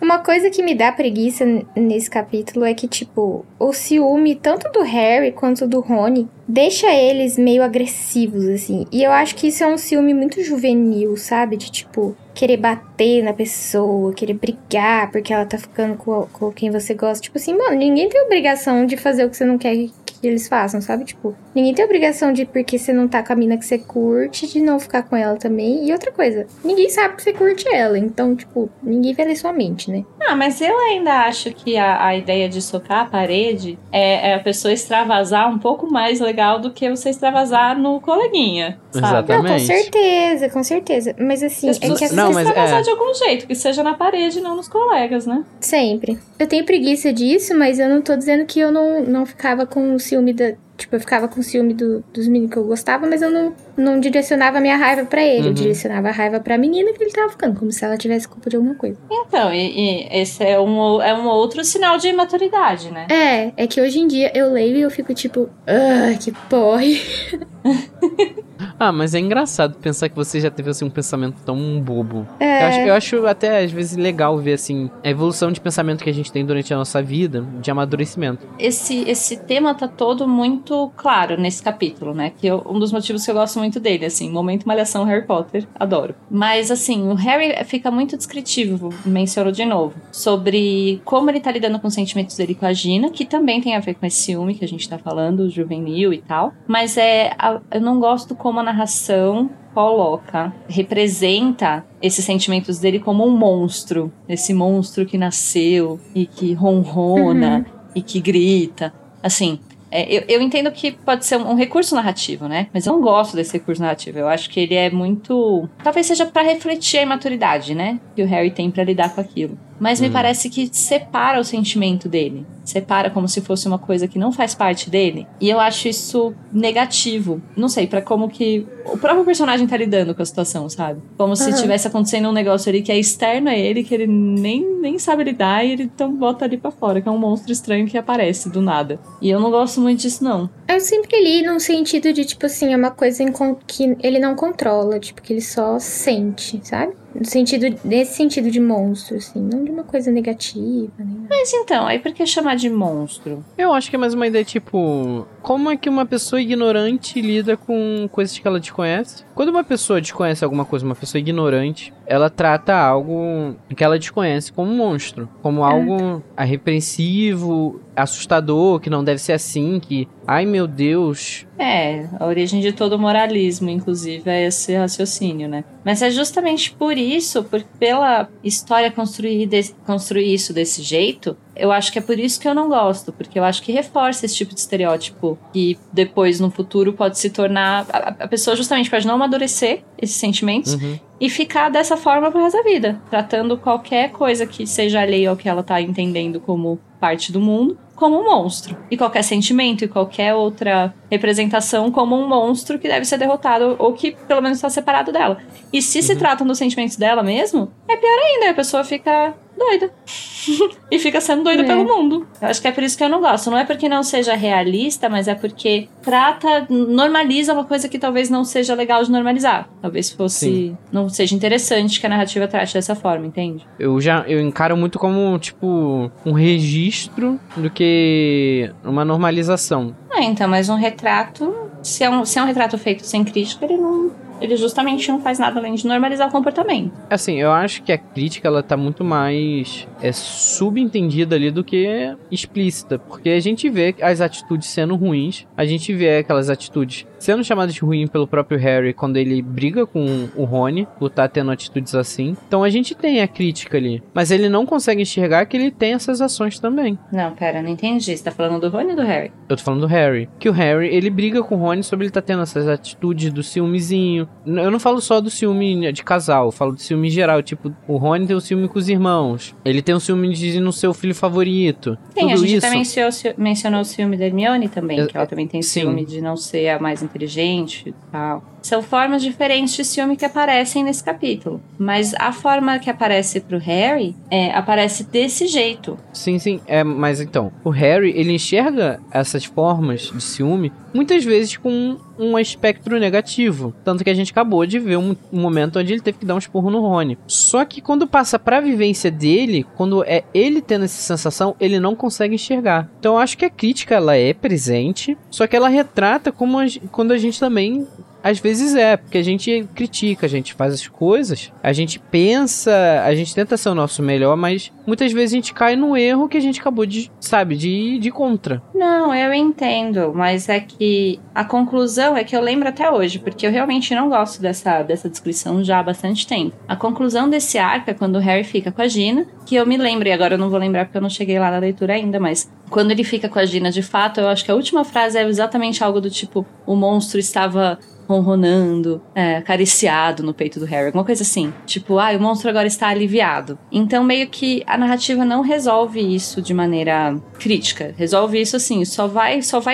Uma coisa que me dá preguiça nesse capítulo é que, tipo, o ciúme tanto do Harry quanto do Rony deixa eles meio agressivos, assim. E eu acho que isso é um ciúme muito juvenil, sabe? De, tipo... Querer bater na pessoa, querer brigar porque ela tá ficando com quem você gosta. Tipo assim, mano, ninguém tem obrigação de fazer o que você não quer que eles façam, sabe? Tipo, ninguém tem obrigação de, porque você não tá com a mina que você curte, de não ficar com ela também. E outra coisa, ninguém sabe que você curte ela. Então, tipo, ninguém vê ler sua mente, né? Ah, mas eu ainda acho que a ideia de socar a parede é a pessoa extravasar um pouco mais legal do que você extravasar no coleguinha, sabe? Exatamente. Não, com certeza, com certeza. Mas assim, é que as não, mas extravasar de algum jeito, que seja na parede, não nos colegas, né? Sempre. Eu tenho preguiça disso, mas eu não tô dizendo que eu não ficava com ciúme da... Tipo, eu ficava com ciúme dos meninos que eu gostava, mas eu não direcionava a minha raiva pra ele. Eu direcionava a raiva pra menina que ele tava ficando, como se ela tivesse culpa de alguma coisa. Então, e esse é um outro sinal de imaturidade, né? É que hoje em dia eu leio e eu fico tipo, que porra. Ah, mas é engraçado pensar que você já teve, assim, um pensamento tão bobo. É. Eu acho até, às vezes, legal ver, assim, a evolução de pensamento que a gente tem durante a nossa vida, de amadurecimento. Esse tema tá todo muito claro nesse capítulo, né? Que um dos motivos que eu gosto muito dele, assim, momento malhação Harry Potter, adoro. Mas, assim, o Harry fica muito descritivo, mencionou de novo, sobre como ele tá lidando com os sentimentos dele com a Gina, que também tem a ver com esse ciúme que a gente tá falando, juvenil e tal. Mas eu não gosto como a narração coloca, representa esses sentimentos dele como um monstro, esse monstro que nasceu e que ronrona e que grita, assim. Eu entendo que pode ser um recurso narrativo, né? Mas eu não gosto desse recurso narrativo. Eu acho que ele é muito... Talvez seja pra refletir a imaturidade, né? Que o Harry tem pra lidar com aquilo. Mas me parece que separa o sentimento dele. Separa como se fosse uma coisa que não faz parte dele. E eu acho isso negativo. Não sei, pra como que... O próprio personagem tá lidando com a situação, sabe? Como se tivesse acontecendo um negócio ali que é externo a ele, que ele nem sabe lidar, e ele então bota ali pra fora, que é um monstro estranho que aparece do nada. E eu não gosto muito disso, não. Eu sempre li num sentido de, tipo assim, é uma coisa que ele não controla, tipo, que ele só sente, sabe? No sentido, nesse sentido de monstro, assim, não de uma coisa negativa, nem... Mas então, aí por que chamar de monstro? Eu acho que é mais uma ideia, tipo, como é que uma pessoa ignorante lida com coisas que ela desconhece? Quando uma pessoa desconhece alguma coisa, uma pessoa ignorante, ela trata algo que ela desconhece como um monstro, como algo repreensivo, assustador, que não deve ser assim, que... Ai, meu Deus... É, a origem de todo moralismo, inclusive, é esse raciocínio, né? Mas é justamente por isso, pela história construir isso desse jeito... Eu acho que é por isso que eu não gosto, porque eu acho que reforça esse tipo de estereótipo que depois, no futuro, pode se tornar... A pessoa justamente pode não amadurecer esses sentimentos e ficar dessa forma pro resto da vida, tratando qualquer coisa que seja alheia ao que ela tá entendendo como parte do mundo, como um monstro. E qualquer sentimento e qualquer outra representação como um monstro que deve ser derrotado ou que, pelo menos, tá separado dela. E se se tratam dos sentimentos dela mesmo, é pior ainda, a pessoa fica... doida. E fica sendo doida pelo mundo. Eu acho que é por isso que eu não gosto. Não é porque não seja realista, mas é porque normaliza uma coisa que talvez não seja legal de normalizar. Talvez fosse... Sim. Não seja interessante que a narrativa trate dessa forma, entende? Eu encaro muito como, tipo, um registro do que uma normalização. Ah, então, mas um retrato... Se é um retrato feito sem crítica, ele não... Ele justamente não faz nada além de normalizar o comportamento. Assim, eu acho que a crítica, ela tá muito mais subentendida ali do que explícita. Porque a gente vê as atitudes sendo ruins. A gente vê aquelas atitudes sendo chamadas de ruim pelo próprio Harry quando ele briga com o Rony por tá tendo atitudes assim. Então a gente tem a crítica ali. Mas ele não consegue enxergar que ele tem essas ações também. Não, pera, não entendi. Você tá falando do Rony ou do Harry? Eu tô falando do Harry. Que o Harry, ele briga com o Rony sobre ele tá tendo essas atitudes do ciúmezinho. Eu não falo só do ciúme de casal, eu falo do ciúme em geral. Tipo, o Rony tem um ciúme com os irmãos. Ele tem um ciúme de não ser o filho favorito. Sim, tudo a gente também mencionou o ciúme da Hermione também, que ela também tem ciúme de não ser a mais inteligente e tal. São formas diferentes de ciúme que aparecem nesse capítulo. Mas a forma que aparece pro Harry aparece desse jeito. Sim, sim. Mas então, o Harry, ele enxerga essas formas de ciúme muitas vezes com um espectro negativo. Tanto que a gente acabou de ver um momento onde ele teve que dar um esporro no Rony. Só que quando passa pra vivência dele, quando é ele tendo essa sensação, ele não consegue enxergar. Então eu acho que a crítica, ela é presente, só que ela retrata como quando a gente também... Às vezes porque a gente critica, a gente faz as coisas, a gente pensa, a gente tenta ser o nosso melhor, mas muitas vezes a gente cai no erro que a gente acabou de, sabe, de ir de contra. Não, eu entendo, mas é que a conclusão é que eu lembro até hoje, porque eu realmente não gosto dessa descrição já há bastante tempo. A conclusão desse arco é quando o Harry fica com a Gina, que eu me lembro, e agora eu não vou lembrar porque eu não cheguei lá na leitura ainda, mas... Quando ele fica com a Gina, de fato, eu acho que a última frase é exatamente algo do tipo... O monstro estava ronronando, acariciado no peito do Harry. Alguma coisa assim. Tipo, o monstro agora está aliviado. Então, meio que a narrativa não resolve isso de maneira crítica. Resolve isso assim, só vai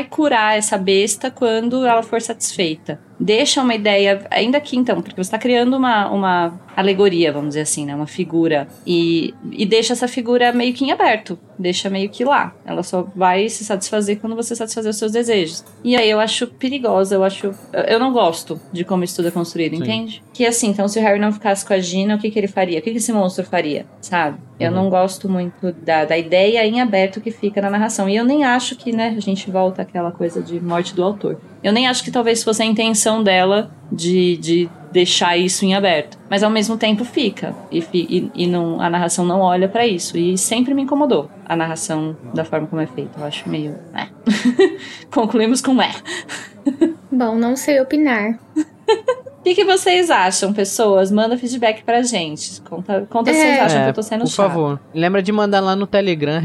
curar essa besta quando ela for satisfeita. Deixa uma ideia, ainda aqui então, porque você está criando uma alegoria, vamos dizer assim, né? Uma figura. E deixa essa figura meio que em aberto. Deixa meio que lá. Ela só vai se satisfazer quando você satisfazer os seus desejos. E aí eu acho perigosa, eu não gosto de como isso tudo é construído, sim, entende? Que assim, então se o Harry não ficasse com a Gina, o que que ele faria? O que que esse monstro faria, sabe? Eu não gosto muito da ideia em aberto que fica na narração. E eu nem acho que, né, a gente volta àquela coisa de morte do autor. Eu nem acho que talvez fosse a intenção dela de deixar isso em aberto. Mas ao mesmo tempo fica. E não, a narração não olha pra isso. E sempre me incomodou a narração da forma como é feita. Eu acho meio... É. Concluímos com é. Bom, não sei opinar. O que vocês acham, pessoas? Manda feedback pra gente. Conta se vocês acham que eu tô sendo chata. Por favor, lembra de mandar lá no Telegram,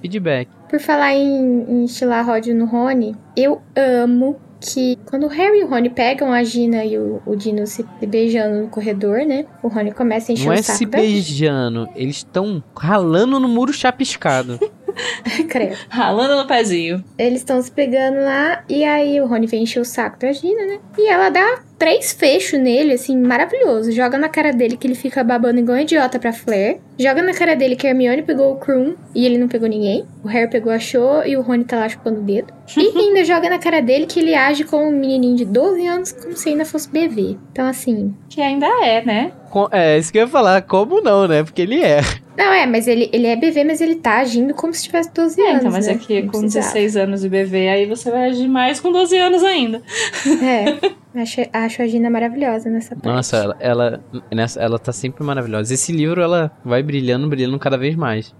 #feedback. Por falar em estilar ródio no Rony, eu amo que quando o Harry e o Rony pegam a Gina e o Dino se beijando no corredor, né? O Rony começa a encher o saco. Não é se beijando, eles estão ralando no muro chapiscado. Creio. Ralando no pezinho. Eles estão se pegando lá e aí o Rony vem encher o saco da Gina, né? E ela dá 3 fechos nele, assim, maravilhoso. Joga na cara dele que ele fica babando igual um idiota pra Flair. Joga na cara dele que a Hermione pegou o Krum e ele não pegou ninguém. O Harry pegou a Cho e o Rony tá lá chupando o dedo. E ainda joga na cara dele que ele age como um menininho de 12 anos como se ainda fosse bebê. Então, assim... Que ainda é, né? É, isso que eu ia falar. Como não, né? Porque ele é. Não, mas ele é bebê, mas ele tá agindo como se tivesse 12 anos, então, mas né? Aqui não com precisava. 16 anos de bebê, aí você vai agir mais com 12 anos ainda. É... Acho a Gina maravilhosa nessa parte. Nossa, ela tá sempre maravilhosa. Esse livro, ela vai brilhando cada vez mais.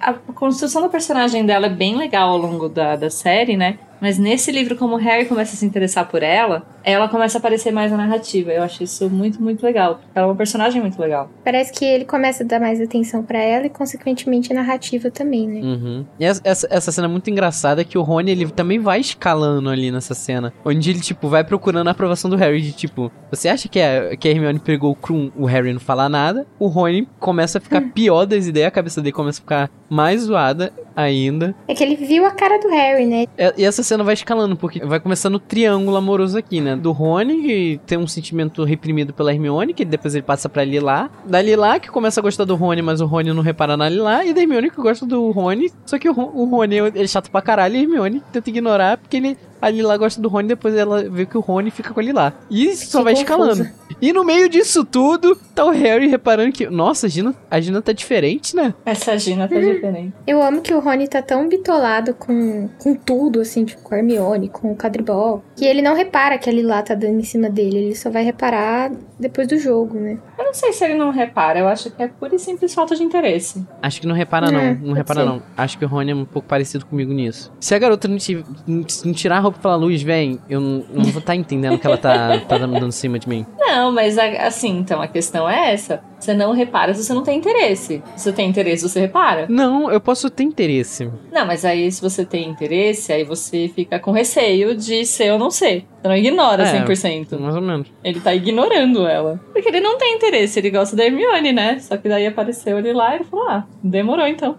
A construção da personagem dela é bem legal ao longo da série, né? Mas nesse livro, como o Harry começa a se interessar por ela, ela começa a aparecer mais na narrativa. Eu acho isso muito, muito legal. Porque ela é uma personagem muito legal. Parece que ele começa a dar mais atenção pra ela e, consequentemente, a narrativa também, né? Uhum. E essa cena é muito engraçada que o Rony, ele também vai escalando ali nessa cena. Onde ele, tipo, vai procurando a aprovação do Harry de, tipo... Você acha que a Hermione pegou o Krum, o Harry não fala nada. O Rony começa a ficar pior das ideias, a cabeça dele começa a ficar mais zoada ainda. É que ele viu a cara do Harry, né? E essa cena vai escalando, porque vai começando o triângulo amoroso aqui, né? Do Rony, que tem um sentimento reprimido pela Hermione, que depois ele passa pra Lilá. Da Lilá, que começa a gostar do Rony, mas o Rony não repara na Lilá. E da Hermione, que gosta do Rony. Só que o Rony, ele é chato pra caralho, e a Hermione tenta ignorar, porque a Lilá gosta do Rony, depois ela vê que o Rony fica com a Lilá. E só vai escalando. E no meio disso tudo, tá o Harry reparando que... Nossa, a Gina tá diferente, né? Essa Gina tá diferente. Eu amo que o Rony tá tão bitolado com tudo, assim, tipo, com a Hermione, com o Quadribol, que ele não repara que a Lilá tá dando em cima dele. Ele só vai reparar depois do jogo, né? Eu não sei se ele não repara. Eu acho que é pura e simples falta de interesse. Acho que não repara, não. Não repara, não. Acho que o Rony é um pouco parecido comigo nisso. Se a garota não tirar a roupa e falar, Luiz, vem, eu não vou estar entendendo que ela tá dando em cima de mim. Não, mas assim, então, a questão é essa. Você não repara se você não tem interesse. Se você tem interesse, você repara? Não, eu posso ter interesse. Não, mas aí se você tem interesse, aí você fica com receio de ser ou não ser. Você não ignora 100%. Mais ou menos. Ele tá ignorando ela. Porque ele não tem interesse, ele gosta da Hermione, né? Só que daí apareceu ele lá e ele falou, demorou então.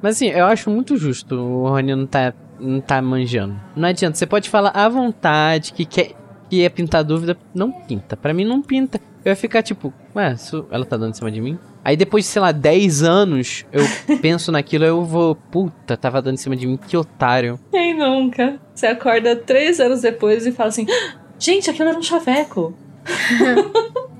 Mas assim, eu acho muito justo o Rony não tá manjando. Não adianta, você pode falar à vontade que ia pintar dúvida, não pinta. Pra mim não pinta. Eu ia ficar tipo, ué, ela tá dando em cima de mim? Aí depois de, sei lá, 10 anos, eu penso naquilo, eu vou, puta, tava dando em cima de mim, que otário. Quem nunca? Você acorda 3 anos depois e fala assim, gente, aquilo era um chaveco.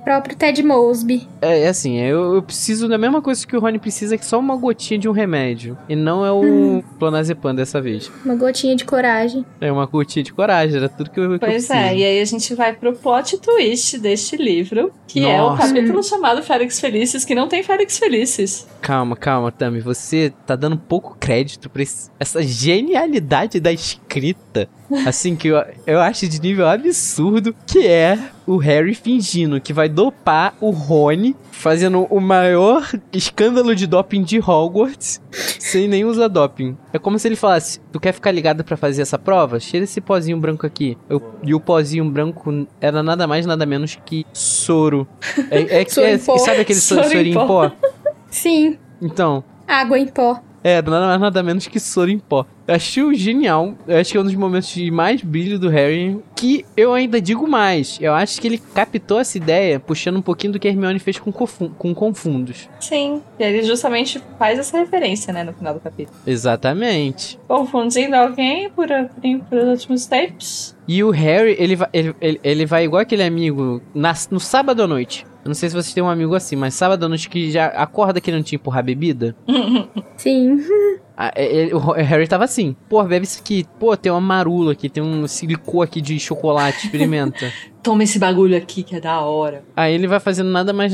Próprio Ted Mosby. É assim, eu preciso da mesma coisa que o Rony precisa, que só uma gotinha de um remédio. E não é o clonazepam dessa vez. Uma gotinha de coragem. É uma gotinha de coragem, era tudo que eu preciso. Pois é, e aí a gente vai pro plot twist deste livro, que é o capítulo chamado Felix Felicis, que não tem Felix Felicis. Calma, Tami, você tá dando pouco crédito pra essa genialidade da escrita. Assim, que eu acho de nível absurdo, que é o Harry fingindo que vai dopar o Rony, fazendo o maior escândalo de doping de Hogwarts, sem nem usar doping. É como se ele falasse, tu quer ficar ligado pra fazer essa prova? Cheira esse pozinho branco aqui. E o pozinho branco era nada mais, nada menos que soro. Sabe aquele soro em pó? Sim. Então... Água em pó. É, nada menos que soro em pó. Eu acho genial. Eu acho que é um dos momentos de mais brilho do Harry. Que eu ainda digo mais. Eu acho que ele captou essa ideia puxando um pouquinho do que a Hermione fez com Confundos. Sim. E ele justamente faz essa referência, né? No final do capítulo. Exatamente. Confundindo alguém por últimos tempos. E o Harry, ele vai igual aquele amigo no sábado à noite. Eu não sei se vocês têm um amigo assim, mas sábado à noite que já acorda querendo te empurrar bebida. Sim. O Harry tava assim. Pô, bebe isso aqui. Pô, tem uma marula aqui. Tem um silicô aqui de chocolate. Experimenta. Toma esse bagulho aqui que é da hora. Aí ele vai fazendo nada mais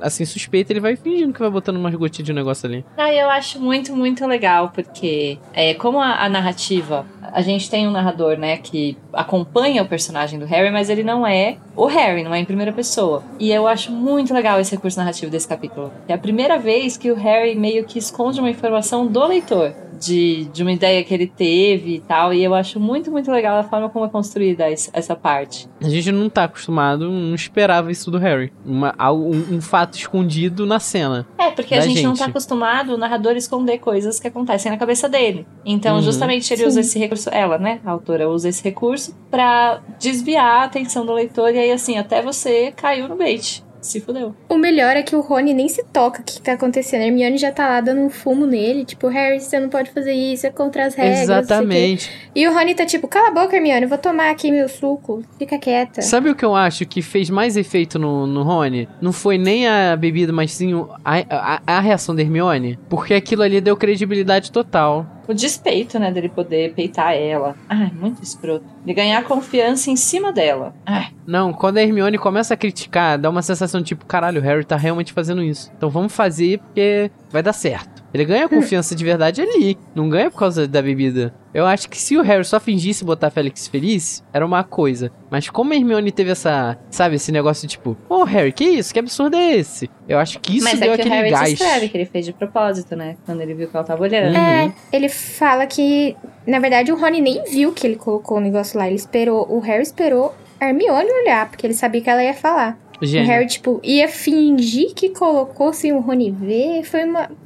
assim, suspeito. Ele vai fingindo que vai botando umas gotinhas de um negócio ali. Ah, eu acho muito, muito legal. Porque como a narrativa... A gente tem um narrador, né, que acompanha o personagem do Harry, mas ele não é o Harry, não é em primeira pessoa. E eu acho muito legal esse recurso narrativo desse capítulo. É a primeira vez que o Harry meio que esconde uma informação do leitor, de uma ideia que ele teve e tal. E eu acho muito, muito legal a forma como é construída essa parte. A gente não tá acostumado, não esperava isso do Harry. Um fato escondido na cena. É, porque a gente não tá acostumado o narrador esconder coisas que acontecem na cabeça dele. Então, justamente, ele usa esse recurso. Ela, né, a autora, usa esse recurso pra desviar a atenção do leitor. E aí, assim, até você caiu no bait. Se fudeu. O melhor é que o Rony nem se toca o que tá acontecendo. A Hermione já tá lá dando um fumo nele. Tipo, Harry, você não pode fazer isso, é contra as regras. Exatamente. E o Rony tá tipo, cala a boca, Hermione, eu vou tomar aqui meu suco. Fica quieta. Sabe o que eu acho que fez mais efeito no Rony? Não foi nem a bebida, mas sim a reação da Hermione. Porque aquilo ali deu credibilidade total. O despeito, né, dele poder peitar ela. Ai, muito escroto. De ganhar confiança em cima dela. Ai. Não, quando a Hermione começa a criticar, dá uma sensação de tipo, caralho, o Harry tá realmente fazendo isso. Então vamos fazer porque vai dar certo. Ele ganha confiança de verdade ali. Não ganha por causa da bebida. Eu acho que se o Harry só fingisse botar Felix Felicis, era uma coisa. Mas como a Hermione teve essa, sabe, esse negócio de tipo, ô, Harry, que isso? Que absurdo é esse? Eu acho que isso deu aquele gás. Mas é que o Harry descreve que ele fez de propósito, né? Quando ele viu que ela tava olhando. É, ele fala que, na verdade, o Rony nem viu que ele colocou o negócio lá. Ele esperou, o Harry esperou a Hermione olhar, porque ele sabia que ela ia falar. Gênio. O Harry, tipo, ia fingir que colocou sem o Rony ver.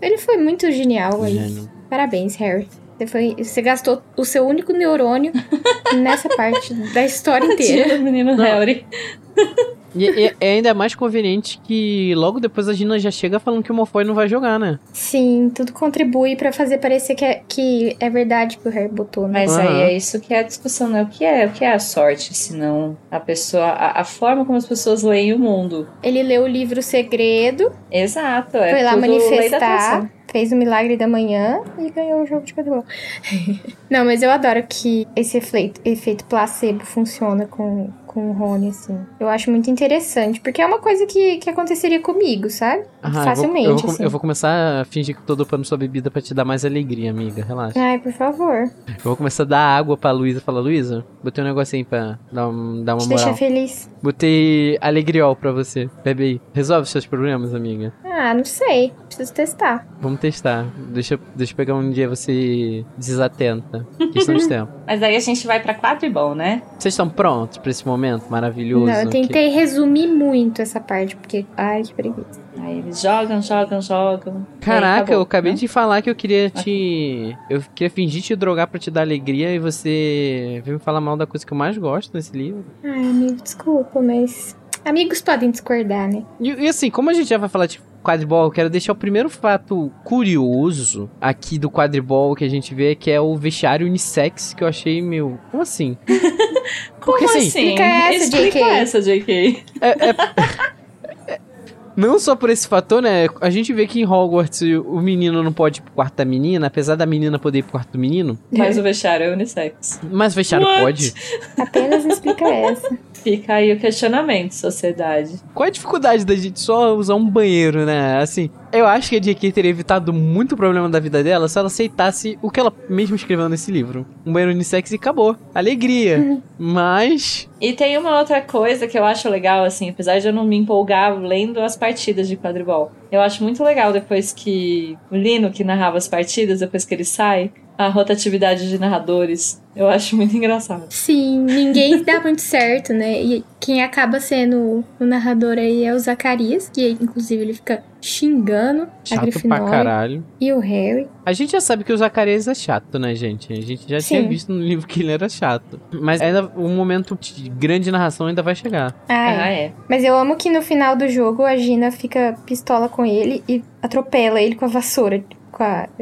Ele foi muito genial aí. Parabéns, Harry. Você gastou o seu único neurônio nessa parte da história inteira. O menino Harry. E é ainda mais conveniente que logo depois a Gina já chega falando que o Malfoy não vai jogar, né? Sim, tudo contribui pra fazer parecer que é verdade que o Harry botou, né? Mas aí é isso que é a discussão, né? O que é a sorte, se não a pessoa... A forma como as pessoas leem o mundo. Ele leu o livro Segredo. Exato. Foi lá manifestar. Fez o milagre da manhã e ganhou o jogo de quadribol. Não, mas eu adoro que esse efeito placebo funciona com o Rony, assim. Eu acho muito interessante, porque é uma coisa que aconteceria comigo, sabe? Facilmente, assim. Eu vou começar a fingir que tô dopando sua bebida pra te dar mais alegria, amiga. Relaxa. Ai, por favor. Eu vou começar a dar água pra Luísa. Fala, Luísa, botei um negocinho pra dar uma moral. Te deixar feliz. Botei alegriol pra você. Bebe aí. Resolve os seus problemas, amiga? Ah, não sei. Preciso testar. Vamos testar. Deixa eu pegar um dia você desatenta. Questão de tempo. Mas aí a gente vai pra Quadribol, né? Vocês estão prontos pra esse momento maravilhoso? Não, eu tentei resumir muito essa parte, porque... Ai, que preguiça. Aí eles jogam. Caraca, acabou, eu acabei de falar que eu queria te... Eu queria fingir te drogar pra te dar alegria e você veio me falar mal da coisa que eu mais gosto nesse livro. Ai, amigo, desculpa, mas... Amigos podem discordar, né? E assim, como a gente já vai falar de Quadribol, eu quero deixar o primeiro fato curioso aqui do Quadribol que a gente vê, que é o vestiário unissex, que eu achei meio... Como assim? Porque, como assim? Explica essa, JK. Não só por esse fator, né? A gente vê que em Hogwarts o menino não pode ir pro quarto da menina, apesar da menina poder ir pro quarto do menino. Mas o vestiário é unissex. Mas o vestiário pode? Apenas explica essa. Fica aí o questionamento, sociedade. Qual é a dificuldade da gente só usar um banheiro, né? Assim, eu acho que a J.K. teria evitado muito problema da vida dela se ela aceitasse o que ela mesmo escreveu nesse livro. Um banheiro unissex e acabou. Alegria. Mas... E tem uma outra coisa que eu acho legal, assim, apesar de eu não me empolgar lendo as partidas de Quadribol. Eu acho muito legal depois que o Lino, que narrava as partidas, depois que ele sai... a rotatividade de narradores. Eu acho muito engraçado. Sim, ninguém dá muito certo, né? E quem acaba sendo o narrador aí é o Zacarias, que inclusive ele fica xingando chato a Grifinória pra caralho. E o Harry. A gente já sabe que o Zacarias é chato, né, gente? A gente já tinha visto no livro que ele era chato. Mas ainda um momento de grande narração ainda vai chegar. Ah, é. Mas eu amo que no final do jogo a Gina fica pistola com ele e atropela ele com a vassoura.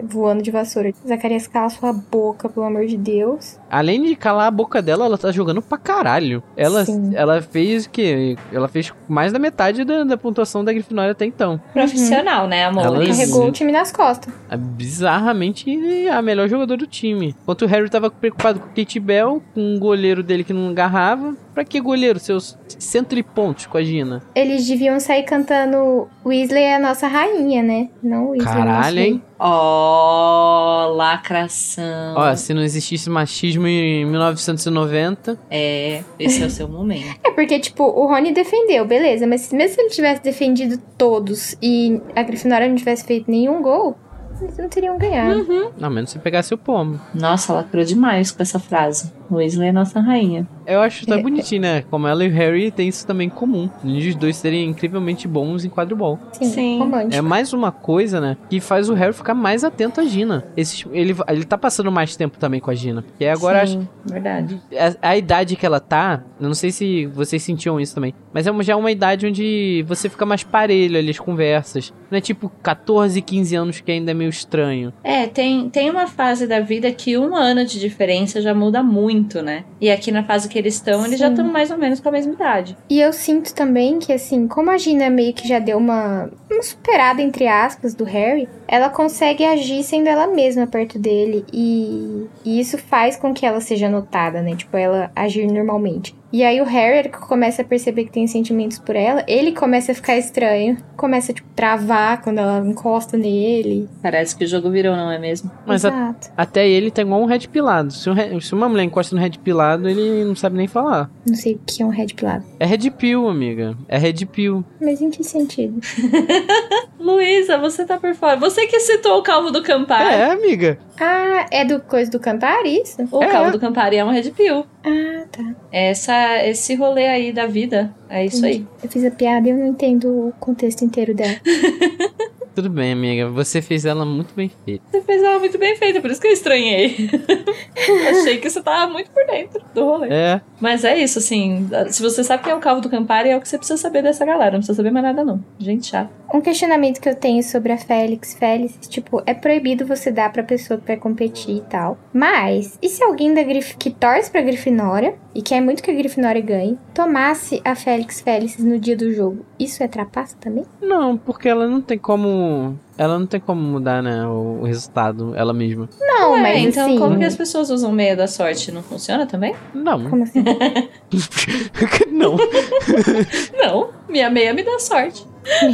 Voando de vassoura. Zacarias, cala sua boca, pelo amor de Deus. Além de calar a boca dela, ela tá jogando pra caralho. Ela fez o quê? Ela fez mais da metade da pontuação da Grifinória até então. Profissional, né, amor? Ela carregou o time nas costas. Bizarramente a melhor jogadora do time. Enquanto o Harry tava preocupado com o Katie Bell, com o goleiro dele que não agarrava. Pra que goleiro? Seus 100 pontos com a Gina. Eles deviam sair cantando Weasley é a nossa rainha, né? Não Weasley. Caralho, hein? Ó, lacração. Ó, se não existisse machismo em 1990... É, esse é o seu momento. É, porque, tipo, o Rony defendeu, beleza. Mas mesmo se ele tivesse defendido todos e a Grifinória não tivesse feito nenhum gol, eles não teriam ganhado. A menos se pegasse o pombo. Nossa, lacrou demais com essa frase. Weasley é nossa rainha. Eu acho que tá bonitinho, né? Como ela e o Harry tem isso também em comum. Os dois serem incrivelmente bons em quadribol. Sim. É mais uma coisa, né? Que faz o Harry ficar mais atento à Gina. Ele tá passando mais tempo também com a Gina. Porque agora sim, acho... verdade. A idade que ela tá... Eu não sei se vocês sentiam isso também. Mas é já uma idade onde você fica mais parelho ali as conversas. Não é tipo 14, 15 anos que ainda é meio estranho. É, tem uma fase da vida que um ano de diferença já muda muito. Né? E aqui na fase que eles estão, eles já estão mais ou menos com a mesma idade. E eu sinto também que, assim, como a Gina meio que já deu uma superada, entre aspas, do Harry, ela consegue agir sendo ela mesma perto dele e isso faz com que ela seja notada, né? Tipo, ela agir normalmente. E aí o Harry começa a perceber que tem sentimentos por ela, ele começa a ficar estranho, começa a, tipo, travar quando ela encosta nele. Parece que o jogo virou, não é mesmo? Mas exato. Até ele tá igual um red pilado. Se uma mulher encosta no red pilado, ele não sabe nem falar. Não sei o que é um red pilado. É red pill, amiga. É red pill. Mas em que sentido? Luísa, você tá por fora. Você que citou o calvo do Campari. É, amiga. Ah, é do coisa do Campari, isso? O calvo do Campari é um red pill. Ah, tá. Esse rolê aí da vida, é isso aí. Eu fiz a piada e eu não entendo o contexto inteiro dela. Tudo bem, amiga. Você fez ela muito bem feita. Você fez ela muito bem feita, por isso que eu estranhei. Achei que você tava muito por dentro do rolê. É. Mas é isso, assim. Se você sabe quem é o calvo do Campari, é o que você precisa saber dessa galera. Não precisa saber mais nada, não. Gente chata. Um questionamento que eu tenho sobre a Felix Felicis, tipo, é proibido você dar pra pessoa que vai competir e tal. Mas, e se alguém que torce pra Grifinória e quer muito que a Grifinória ganhe, tomasse a Felix Felicis no dia do jogo? Isso é trapaça também? Não, porque ela não tem como mudar, né, o resultado ela mesma. Não, mas então sim. Como que as pessoas usam meia da sorte? Não funciona também? Não. Como assim? Não. Não, minha meia me dá sorte.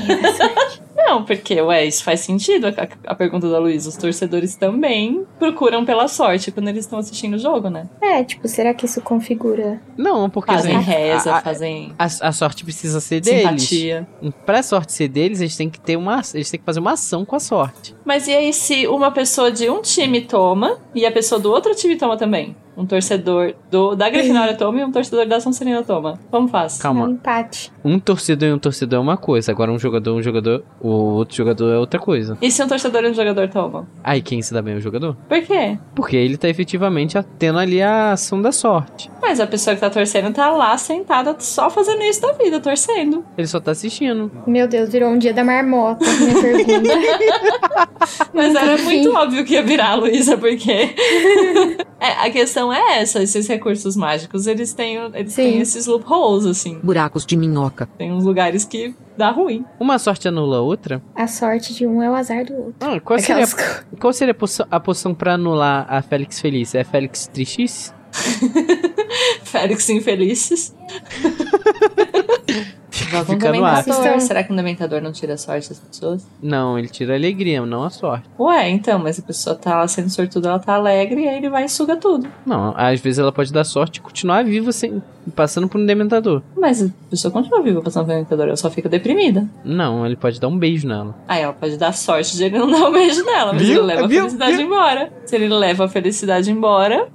Meia da sorte. Não, porque, isso faz sentido, a pergunta da Luísa. Os torcedores também procuram pela sorte quando eles estão assistindo o jogo, né? É, tipo, será que isso configura... Não, porque... Fazem reza, fazem... A sorte precisa ser simpatia. Deles. Pra sorte ser deles, eles têm que fazer uma ação com a sorte. Mas e aí se uma pessoa de um time toma e a pessoa do outro time toma também? Um torcedor da Grifinória toma e um torcedor da Sonserina toma. Como faz? Calma. É um empate. Um torcedor e um torcedor é uma coisa. Agora um jogador... O outro jogador é outra coisa. E se um torcedor e um jogador tomam? Aí quem se dá bem é o jogador. Por quê? Porque ele tá efetivamente tendo ali a ação da sorte. Mas a pessoa que tá torcendo tá lá sentada só fazendo isso da vida, torcendo. Ele só tá assistindo. Meu Deus, virou um dia da marmota, minha pergunta. Mas era muito óbvio que ia virar, Luísa, porque... A questão é essa, esses recursos mágicos, eles têm esses loopholes, assim. Buracos de minhoca. Tem uns lugares que dá ruim. Uma sorte anula a outra? A sorte de um é o azar do outro. Qual seria a poção pra anular a Felix Feliz? É a Felix Tristis? Felix Infelices? Joga fica um no ar. Será que um dementador não tira a sorte das pessoas? Não, ele tira a alegria, não a sorte. Ué, então, mas a pessoa tá lá sendo sortuda, ela tá alegre, e aí ele vai e suga tudo. Não, às vezes ela pode dar sorte e continuar viva sem, passando por um dementador. Mas a pessoa continua viva passando por um dementador, ela só fica deprimida. Não, ele pode dar um beijo nela. Ah, ela pode dar sorte de ele não dar um beijo nela, mas viu? Ele leva a felicidade embora. Se ele leva a felicidade embora...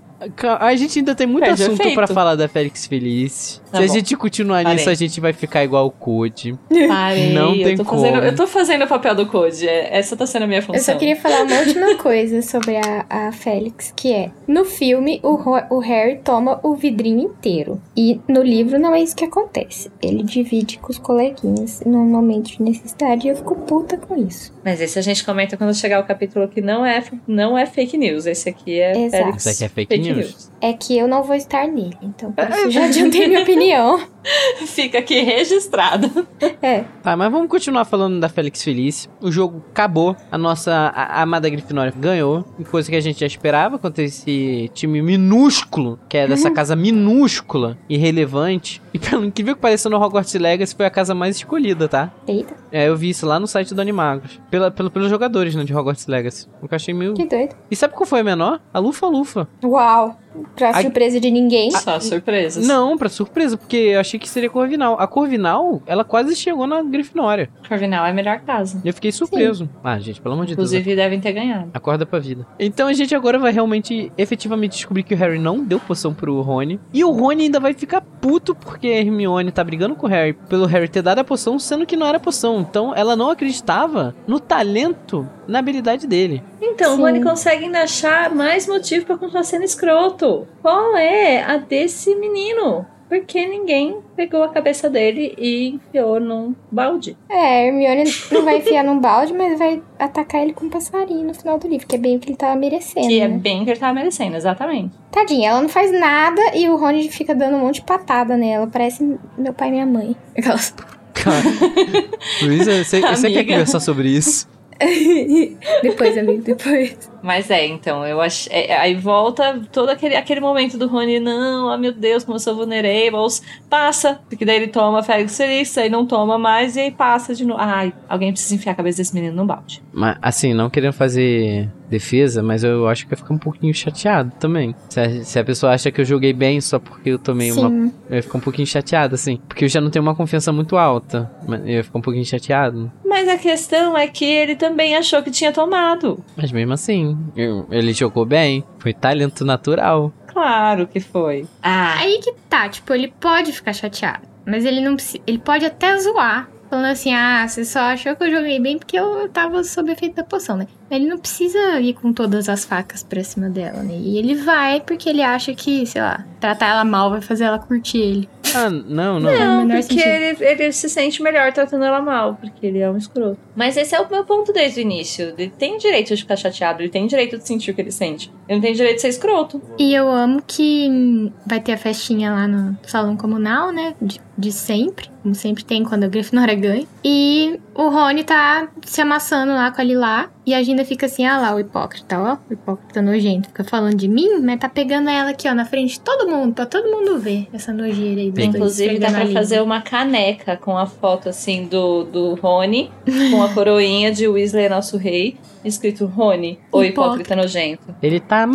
A gente ainda tem muito perde assunto pra falar da Felix Felicis. Tá Se bom. A gente continuar nisso, a gente vai ficar igual o Code. Parei, não tem como. Eu tô fazendo o papel do Code. Essa tá sendo a minha função. Eu só queria falar uma última coisa sobre a Felix, que é... No filme, o Harry toma o vidrinho inteiro. E no livro não é isso que acontece. Ele divide com os coleguinhas num momento de necessidade e eu fico puta com isso. Mas esse a gente comenta quando chegar o capítulo que não é fake news. Esse aqui é Exato. Felix. Esse aqui é fake news. É que eu não vou estar nele, então por isso eu já adiantei minha opinião. Fica aqui registrado. É. Tá, mas vamos continuar falando da Felix Felicis. O jogo acabou, a nossa amada Grifinória ganhou, coisa que a gente já esperava contra esse time minúsculo, que é dessa casa minúscula, irrelevante. E pelo incrível que pareça, no Hogwarts Legacy foi a casa mais escolhida, tá? Eita. É, eu vi isso lá no site do Animagos. Pelos jogadores, né, de Hogwarts Legacy. Eu achei meio... Que doido. E sabe qual foi a menor? A Lufa-Lufa. Uau. Pra surpresa de ninguém. Só surpresa. Não, pra surpresa, porque eu achei que seria Corvinal. A Corvinal, ela quase chegou na Grifinória. Corvinal é a melhor casa. Eu fiquei surpreso. Sim. Ah, gente, pelo amor de Deus. Inclusive, devem ter ganhado. Acorda pra vida. Então, a gente agora vai realmente, efetivamente descobrir que o Harry não deu poção pro Rony. E o Rony ainda vai ficar puto porque a Hermione tá brigando com o Harry pelo Harry ter dado a poção, sendo que não era poção. Então, ela não acreditava no talento, na habilidade dele. Então, Sim. o Rony consegue achar mais motivo pra continuar sendo escroto. Qual é a desse menino? Porque ninguém pegou a cabeça dele e enfiou num balde. É, a Hermione não vai enfiar num balde, mas vai atacar ele com um passarinho no final do livro, que é bem o que ele tava merecendo. Que né? é bem o que ele tava merecendo, exatamente. Tadinha, ela não faz nada e o Rony fica dando um monte de patada nela. Parece meu pai e minha mãe. Aquelas... Luísa, você quer conversar sobre isso? Depois, amigo, depois. Mas então, eu acho. Aí volta todo aquele momento do Rony, não, oh meu Deus, como eu sou vulnerável. Passa, porque daí ele toma Felix Felicis, aí não toma mais, e aí passa de novo. Ai, alguém precisa enfiar a cabeça desse menino num balde. Mas, assim, não querendo fazer defesa, mas eu acho que eu fico um pouquinho chateado também. Se a pessoa acha que eu joguei bem só porque eu tomei Sim. uma... Eu fico um pouquinho chateado, assim. Porque eu já não tenho uma confiança muito alta. Eu fico um pouquinho chateado. Mas a questão é que ele também achou que tinha tomado. Mas mesmo assim, ele jogou bem. Foi talento natural. Claro que foi. Ah. Aí que tá, tipo, ele pode ficar chateado. Mas ele não precisa... Ele pode até zoar. Falando assim, você só achou que eu joguei bem porque eu tava sob efeito da poção, né? Ele não precisa ir com todas as facas pra cima dela, né? E ele vai porque ele acha que, sei lá, tratar ela mal vai fazer ela curtir ele. Ah, não. Não, porque ele se sente melhor tratando ela mal, porque ele é um escroto. Mas esse é o meu ponto desde o início. Ele tem direito de ficar chateado, ele tem direito de sentir o que ele sente. Ele não tem direito de ser escroto. E eu amo que vai ter a festinha lá no Salão Comunal, né? De sempre, como sempre tem quando a Grifinória ganha. E o Rony tá se amassando lá com a Lilá. E a Gina fica assim, lá o hipócrita, ó. O hipócrita nojento. Fica falando de mim, mas tá pegando ela aqui, ó, na frente de todo mundo. Pra todo mundo ver essa nojeira aí. Inclusive, dá pra fazer uma caneca com a foto, assim, do Rony. Com a coroinha de Weasley, nosso rei. Escrito Rony, o hipócrita nojento. Ele tá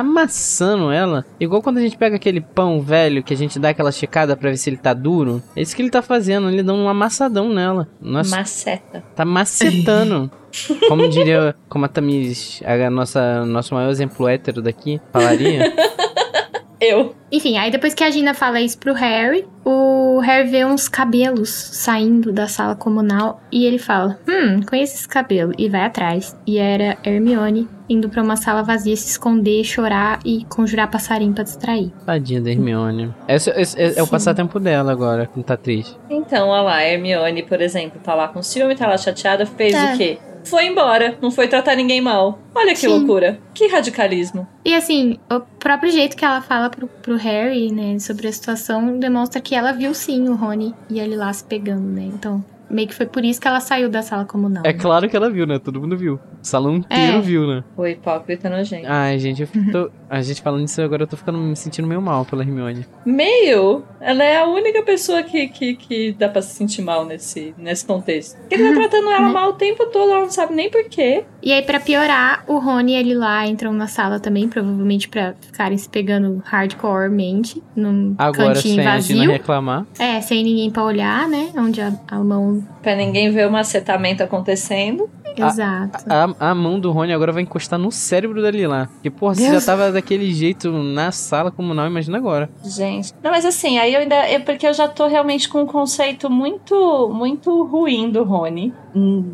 amassando ela. Igual quando a gente pega aquele pão velho que a gente dá aquela checada pra ver se ele tá duro. É isso que ele tá fazendo. Ele dá um amassadão nela. Nossa, maceta. Tá macetando. Como diria, como a Tamiris, nosso maior exemplo hétero daqui, falaria. Eu. Enfim, aí depois que a Gina fala isso pro Harry, o Harry vê uns cabelos saindo da sala comunal e ele fala, conheço esse cabelo, e vai atrás. E era Hermione indo pra uma sala vazia se esconder, chorar e conjurar passarinho pra distrair. Tadinha da Hermione. Esse é o passatempo dela agora, quando tá triste. Então, olha lá, a Hermione, por exemplo, tá lá com ciúme, tá lá chateada, fez o quê? Foi embora, não foi tratar ninguém mal. Olha que loucura, que radicalismo. E assim, o próprio jeito que ela fala pro Harry, né, sobre a situação, demonstra que ela viu sim o Rony e a Lilá se pegando, né, então... Meio que foi por isso que ela saiu da sala comunal. É, né? Claro que ela viu, né? Todo mundo viu. O salão inteiro viu, né? O hipócrita nojento. Ai, gente, a gente falando isso agora, eu tô ficando me sentindo meio mal pela Hermione. Meio? Ela é a única pessoa que dá pra se sentir mal nesse contexto. Porque ele tá tratando ela mal o tempo todo, ela não sabe nem porquê. E aí, pra piorar, o Rony e a Lilá entram na sala também, provavelmente pra ficarem se pegando hardcoremente, num agora, cantinho sem vazio. Agora, sem reclamar. É, sem ninguém pra olhar, né? Onde a mão... Pra ninguém ver o macetamento acontecendo. Exato. A mão do Rony agora vai encostar no cérebro da Lilá. Porque, porra, Deus, você já tava daquele jeito na sala comunal, imagina agora. Gente. Não, mas assim, aí eu ainda... porque eu já tô realmente com um conceito muito, muito ruim do Rony.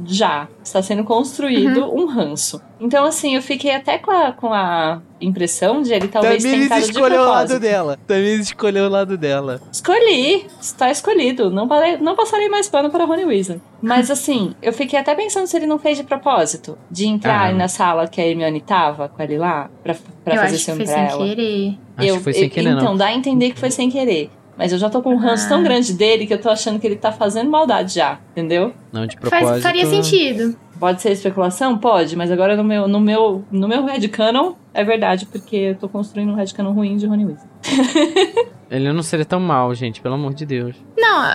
Já. Está sendo construído um ranço. Então, assim, eu fiquei até com a impressão de ele talvez tentar de propósito. Escolheu o lado dela. Tamiris escolheu o lado dela. Escolhi. Está escolhido. Não passarei mais pano para Rony Weasley. Mas, assim, eu fiquei até pensando se ele não fez de propósito. De entrar na sala que a Hermione tava com ele lá pra fazer ciúme pra ela. Acho que foi sem querer. Então, dá a entender que foi sem querer. Mas eu já tô com um ranço tão grande dele que eu tô achando que ele tá fazendo maldade já, entendeu? Não, de propósito... Faria sentido. Pode ser especulação? Pode, mas agora no meu headcanon é verdade, porque eu tô construindo um headcanon ruim de Rony Weasley. Ele não seria tão mal, gente, pelo amor de Deus.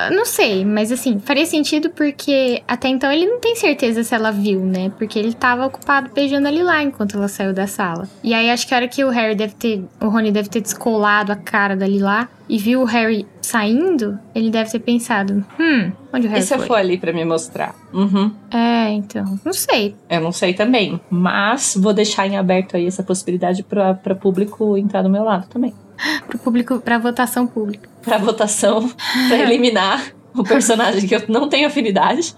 Não sei, mas assim, faria sentido porque até então ele não tem certeza se ela viu, né? Porque ele tava ocupado beijando a Lilá enquanto ela saiu da sala. E aí acho que a hora que o Rony deve ter descolado a cara da Lilá e viu o Harry saindo, ele deve ter pensado, onde o Harry foi? E se eu for ali pra me mostrar? É, então, não sei. Eu não sei também, mas vou deixar em aberto aí essa possibilidade pra público entrar do meu lado também. Pro público, pra votação pública. Pra votação, pra eliminar o personagem que eu não tenho afinidade.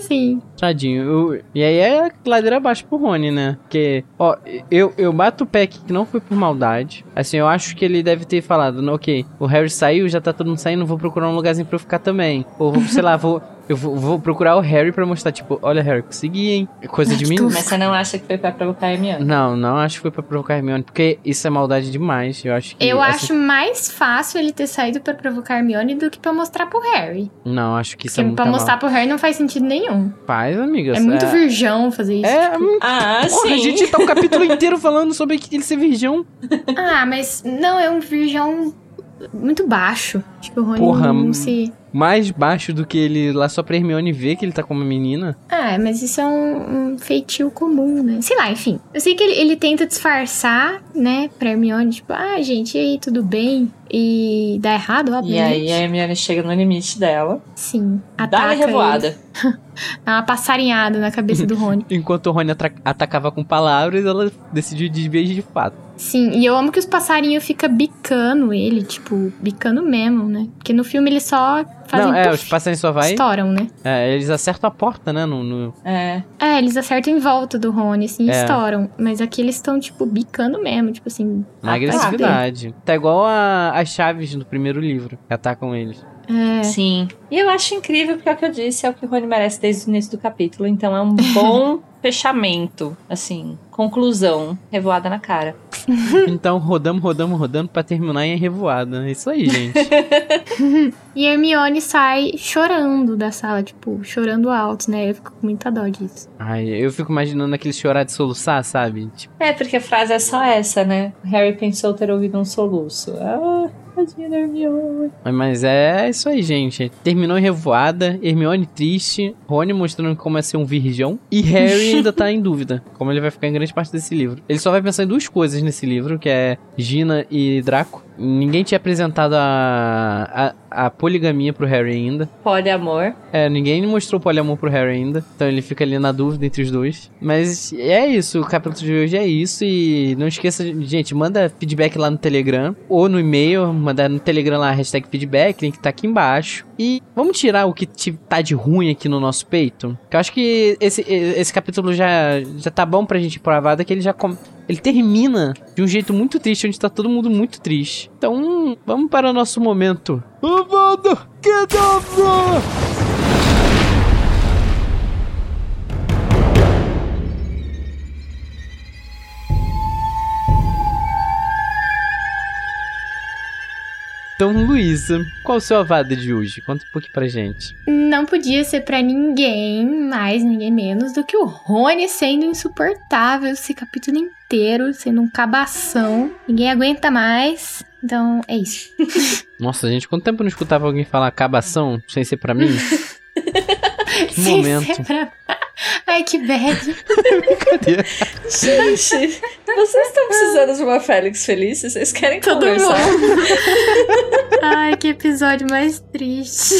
Sim. Tadinho. E aí é ladeira abaixo pro Rony, né? Porque, ó, eu bato o pé aqui que não foi por maldade. Assim, eu acho que ele deve ter falado, ok, o Harry saiu, já tá todo mundo saindo, vou procurar um lugarzinho pra eu ficar também. Ou, sei lá, Eu vou procurar o Harry pra mostrar, tipo, olha, Harry, consegui, hein? Coisa de mim. Mas você não acha que foi pra provocar a Hermione? Não acho que foi pra provocar a Hermione, porque isso é maldade demais, eu acho que... Eu acho mais fácil ele ter saído pra provocar a Hermione do que pra mostrar pro Harry. Não, acho que isso é muito pra mostrar pro Harry não faz sentido nenhum. Faz, amiga. É muito virgão fazer isso. Sim. A gente tá um capítulo inteiro falando sobre ele ser virgão. Mas não, é um virgão... muito baixo. Acho que o Rony não se... mais baixo do que ele lá só pra Hermione ver que ele tá com uma menina. Mas isso é um feitio comum, né? Sei lá, enfim. Eu sei que ele tenta disfarçar, né, pra Hermione, tipo, gente, e aí, tudo bem? E dá errado, obviamente. E aí a Hermione chega no limite dela. Sim. Dá-lhe revoada. Dá uma passarinhada na cabeça do Rony. Enquanto o Rony atacava com palavras, ela decidiu desviar de fato. Sim, e eu amo que os passarinhos ficam bicando ele, tipo, bicando mesmo, né? Porque no filme eles só fazem... os passarinhos só vai... estouram, né? Eles acertam a porta, né? Eles acertam em volta do Rony, assim, estouram. Mas aqui eles estão, tipo, bicando mesmo, tipo assim... Na agressividade. Tá igual as chaves do primeiro livro, que atacam eles. Sim. E eu acho incrível, porque é o que eu disse, é o que o Rony merece desde o início do capítulo. Então é um bom fechamento, assim... conclusão, revoada na cara. Então, rodando pra terminar em revoada. É isso aí, gente. E Hermione sai chorando da sala, tipo, chorando alto, né? Eu fico com muita dó disso. Eu fico imaginando aquele chorar de soluçar, sabe? Tipo... porque a frase é só essa, né? Harry pensou ter ouvido um soluço. Tadinha da Hermione. Mas é isso aí, gente. Terminou em revoada, Hermione triste, Rony mostrando como é ser um virgão, e Harry ainda tá em dúvida, como ele vai ficar em grande parte desse livro. Ele só vai pensar em duas coisas nesse livro, que é Gina e Draco. Ninguém tinha apresentado a poligamia pro Harry ainda. Poliamor. Ninguém mostrou poliamor pro Harry ainda. Então ele fica ali na dúvida entre os dois. Mas é isso, o capítulo de hoje é isso. E não esqueça, gente, manda feedback lá no Telegram. Ou no e-mail, mandar no Telegram lá, #feedback, link tá aqui embaixo. E vamos tirar o que tá de ruim aqui no nosso peito. Que eu acho que esse capítulo já tá bom pra gente provar, que ele já... Ele termina de um jeito muito triste, onde tá todo mundo muito triste. Então, vamos para o nosso momento. O mundo que dobra! Então, Luísa, qual o seu avada de hoje? Conta um pouquinho pra gente. Não podia ser pra ninguém mais, ninguém menos do que o Rony sendo insuportável esse capítulo inteiro, sendo um cabação. Ninguém aguenta mais. Então, é isso. Nossa, gente, quanto tempo eu não escutava alguém falar cabação sem ser pra mim? Que sem momento. Ser pra... Ai, que bad. Brincadeira. Gente, vocês estão precisando de uma Felix Felicis? Vocês querem conversar? Ai, que episódio mais triste.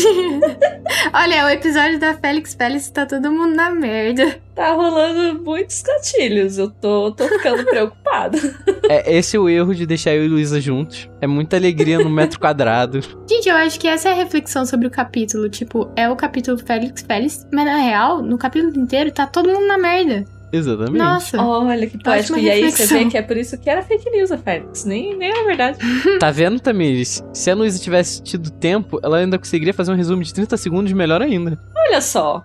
Olha, o episódio da Felix Felicis tá todo mundo na merda. Tá rolando muitos gatilhos. Eu tô ficando preocupada. Esse é o erro de deixar eu e Luísa juntos. É muita alegria no metro quadrado. Gente, eu acho que essa é a reflexão sobre o capítulo. Tipo, é o capítulo Felix Felicis, mas na real, no capítulo inteiro, tá todo mundo na merda. Exatamente. Nossa. Olha que poético. E aí você vê que é por isso que era fake news a Felix. Nem é verdade. Tá vendo, Tamiris? Se a Luísa tivesse tido tempo, ela ainda conseguiria fazer um resumo de 30 segundos melhor ainda. Olha só.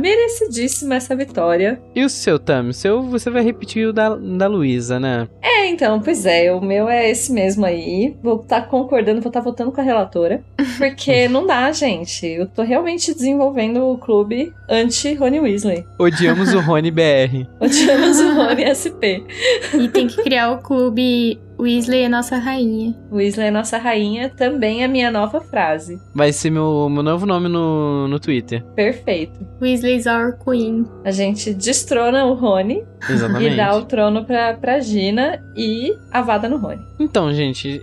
Merecidíssima essa vitória. E o seu, Tam? O seu você vai repetir o da Luísa, né? É, então, pois é. O meu é esse mesmo aí. Vou estar concordando, vou estar votando com a relatora. Porque não dá, gente. Eu tô realmente desenvolvendo o clube anti-Rony Weasley. Odiamos o Rony BR. Odiamos o Rony SP. E tem que criar o clube... Weasley é nossa rainha. Weasley é nossa rainha, também a minha nova frase. Vai ser meu novo nome no Twitter. Perfeito. Weasley's our queen. A gente destrona o Rony. Exatamente. E dá o trono pra Gina e avada no Rony. Então, gente,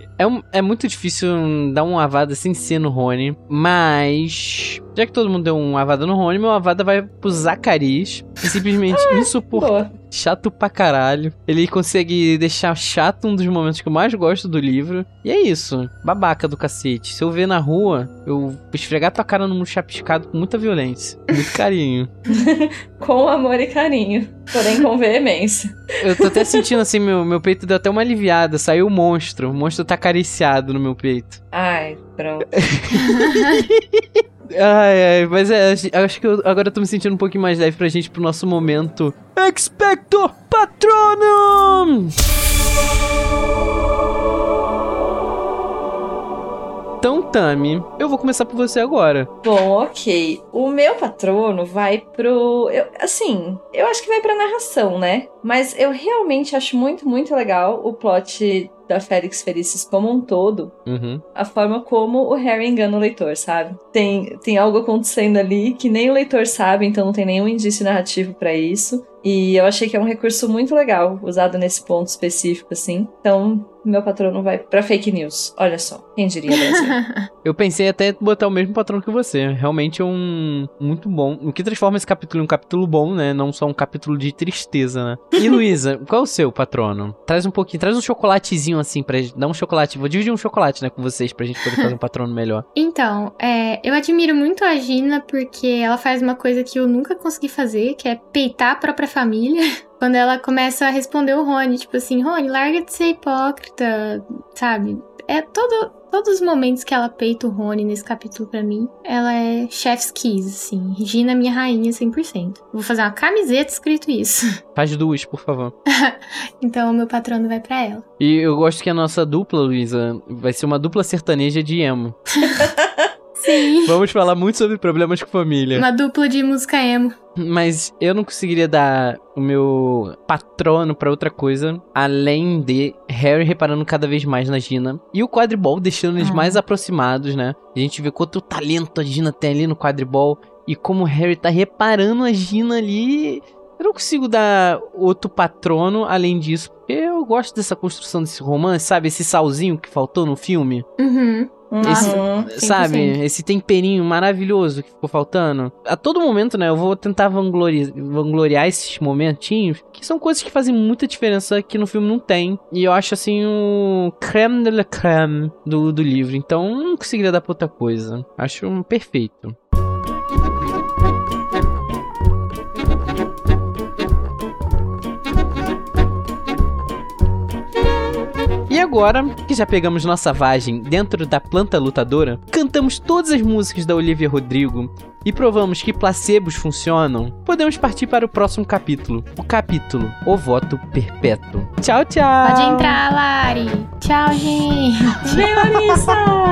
é muito difícil dar uma avada sem ser no Rony, mas... Já que todo mundo deu uma avada no Rony, meu avada vai pro Zacarias. Simplesmente insuportável. Chato pra caralho. Ele consegue deixar chato um dos momentos que eu mais gosto do livro. E é isso. Babaca do cacete. Se eu ver na rua, eu esfregar tua cara no mundo chapiscado com muita violência. Muito carinho. Com amor e carinho. Porém com veemência. Eu tô até sentindo assim, meu peito deu até uma aliviada. Saiu o monstro. O monstro tá acariciado no meu peito. Ai, pronto. Ai, ai, mas acho que agora eu tô me sentindo um pouquinho mais leve pra gente, pro nosso momento Expecto Patronum! Então, Tami, eu vou começar por você agora. Bom, ok. O meu patrono vai pro... Eu acho que vai pra narração, né? Mas eu realmente acho muito, muito legal o plot... da Felix Felicis como um todo, a forma como o Harry engana o leitor, sabe? Tem algo acontecendo ali que nem o leitor sabe, então não tem nenhum indício narrativo pra isso. E eu achei que é um recurso muito legal usado nesse ponto específico, assim. Então, meu patrono vai pra fake news. Olha só, quem diria, Brasil? Eu pensei até em botar o mesmo patrono que você. Realmente é um muito bom. O que transforma esse capítulo em um capítulo bom, né? Não só um capítulo de tristeza, né? E, Luísa, qual é o seu patrono? Traz um chocolatezinho assim pra gente. Dá um chocolate. Vou dividir um chocolate, né, com vocês pra gente poder fazer um patrono melhor. Então, eu admiro muito a Gina porque ela faz uma coisa que eu nunca consegui fazer, que é peitar a própria família, quando ela começa a responder o Rony, tipo assim, Rony, larga de ser hipócrita, sabe? Todos os momentos que ela peita o Rony nesse capítulo pra mim, ela é chef's kiss, assim. Regina, minha rainha, 100%. Vou fazer uma camiseta escrito isso. Faz duas, por favor. Então, o meu patrono vai pra ela. E eu gosto que a nossa dupla, Luísa, vai ser uma dupla sertaneja de emo. Sim. Vamos falar muito sobre problemas com família. Uma dupla de música emo. Mas eu não conseguiria dar o meu patrono pra outra coisa, além de Harry reparando cada vez mais na Gina. E o Quadribol deixando eles mais aproximados, né? A gente vê quanto talento a Gina tem ali no Quadribol. E como o Harry tá reparando a Gina ali... Eu não consigo dar outro patrono além disso, porque eu gosto dessa construção desse romance, sabe? Esse salzinho que faltou no filme. Esse, sabe? Esse temperinho maravilhoso que ficou faltando. A todo momento, né? Eu vou tentar vangloriar esses momentinhos, que são coisas que fazem muita diferença que no filme não tem. E eu acho, assim, o creme de la creme do livro. Então, não conseguiria dar pra outra coisa. Acho perfeito. E agora, que já pegamos nossa vagem dentro da planta lutadora, cantamos todas as músicas da Olivia Rodrigo, e provamos que placebos funcionam, podemos partir para o próximo capítulo. O capítulo O Voto Perpétuo. Tchau, tchau! Pode entrar, Lari! Tchau, gente! Vem, Larissa!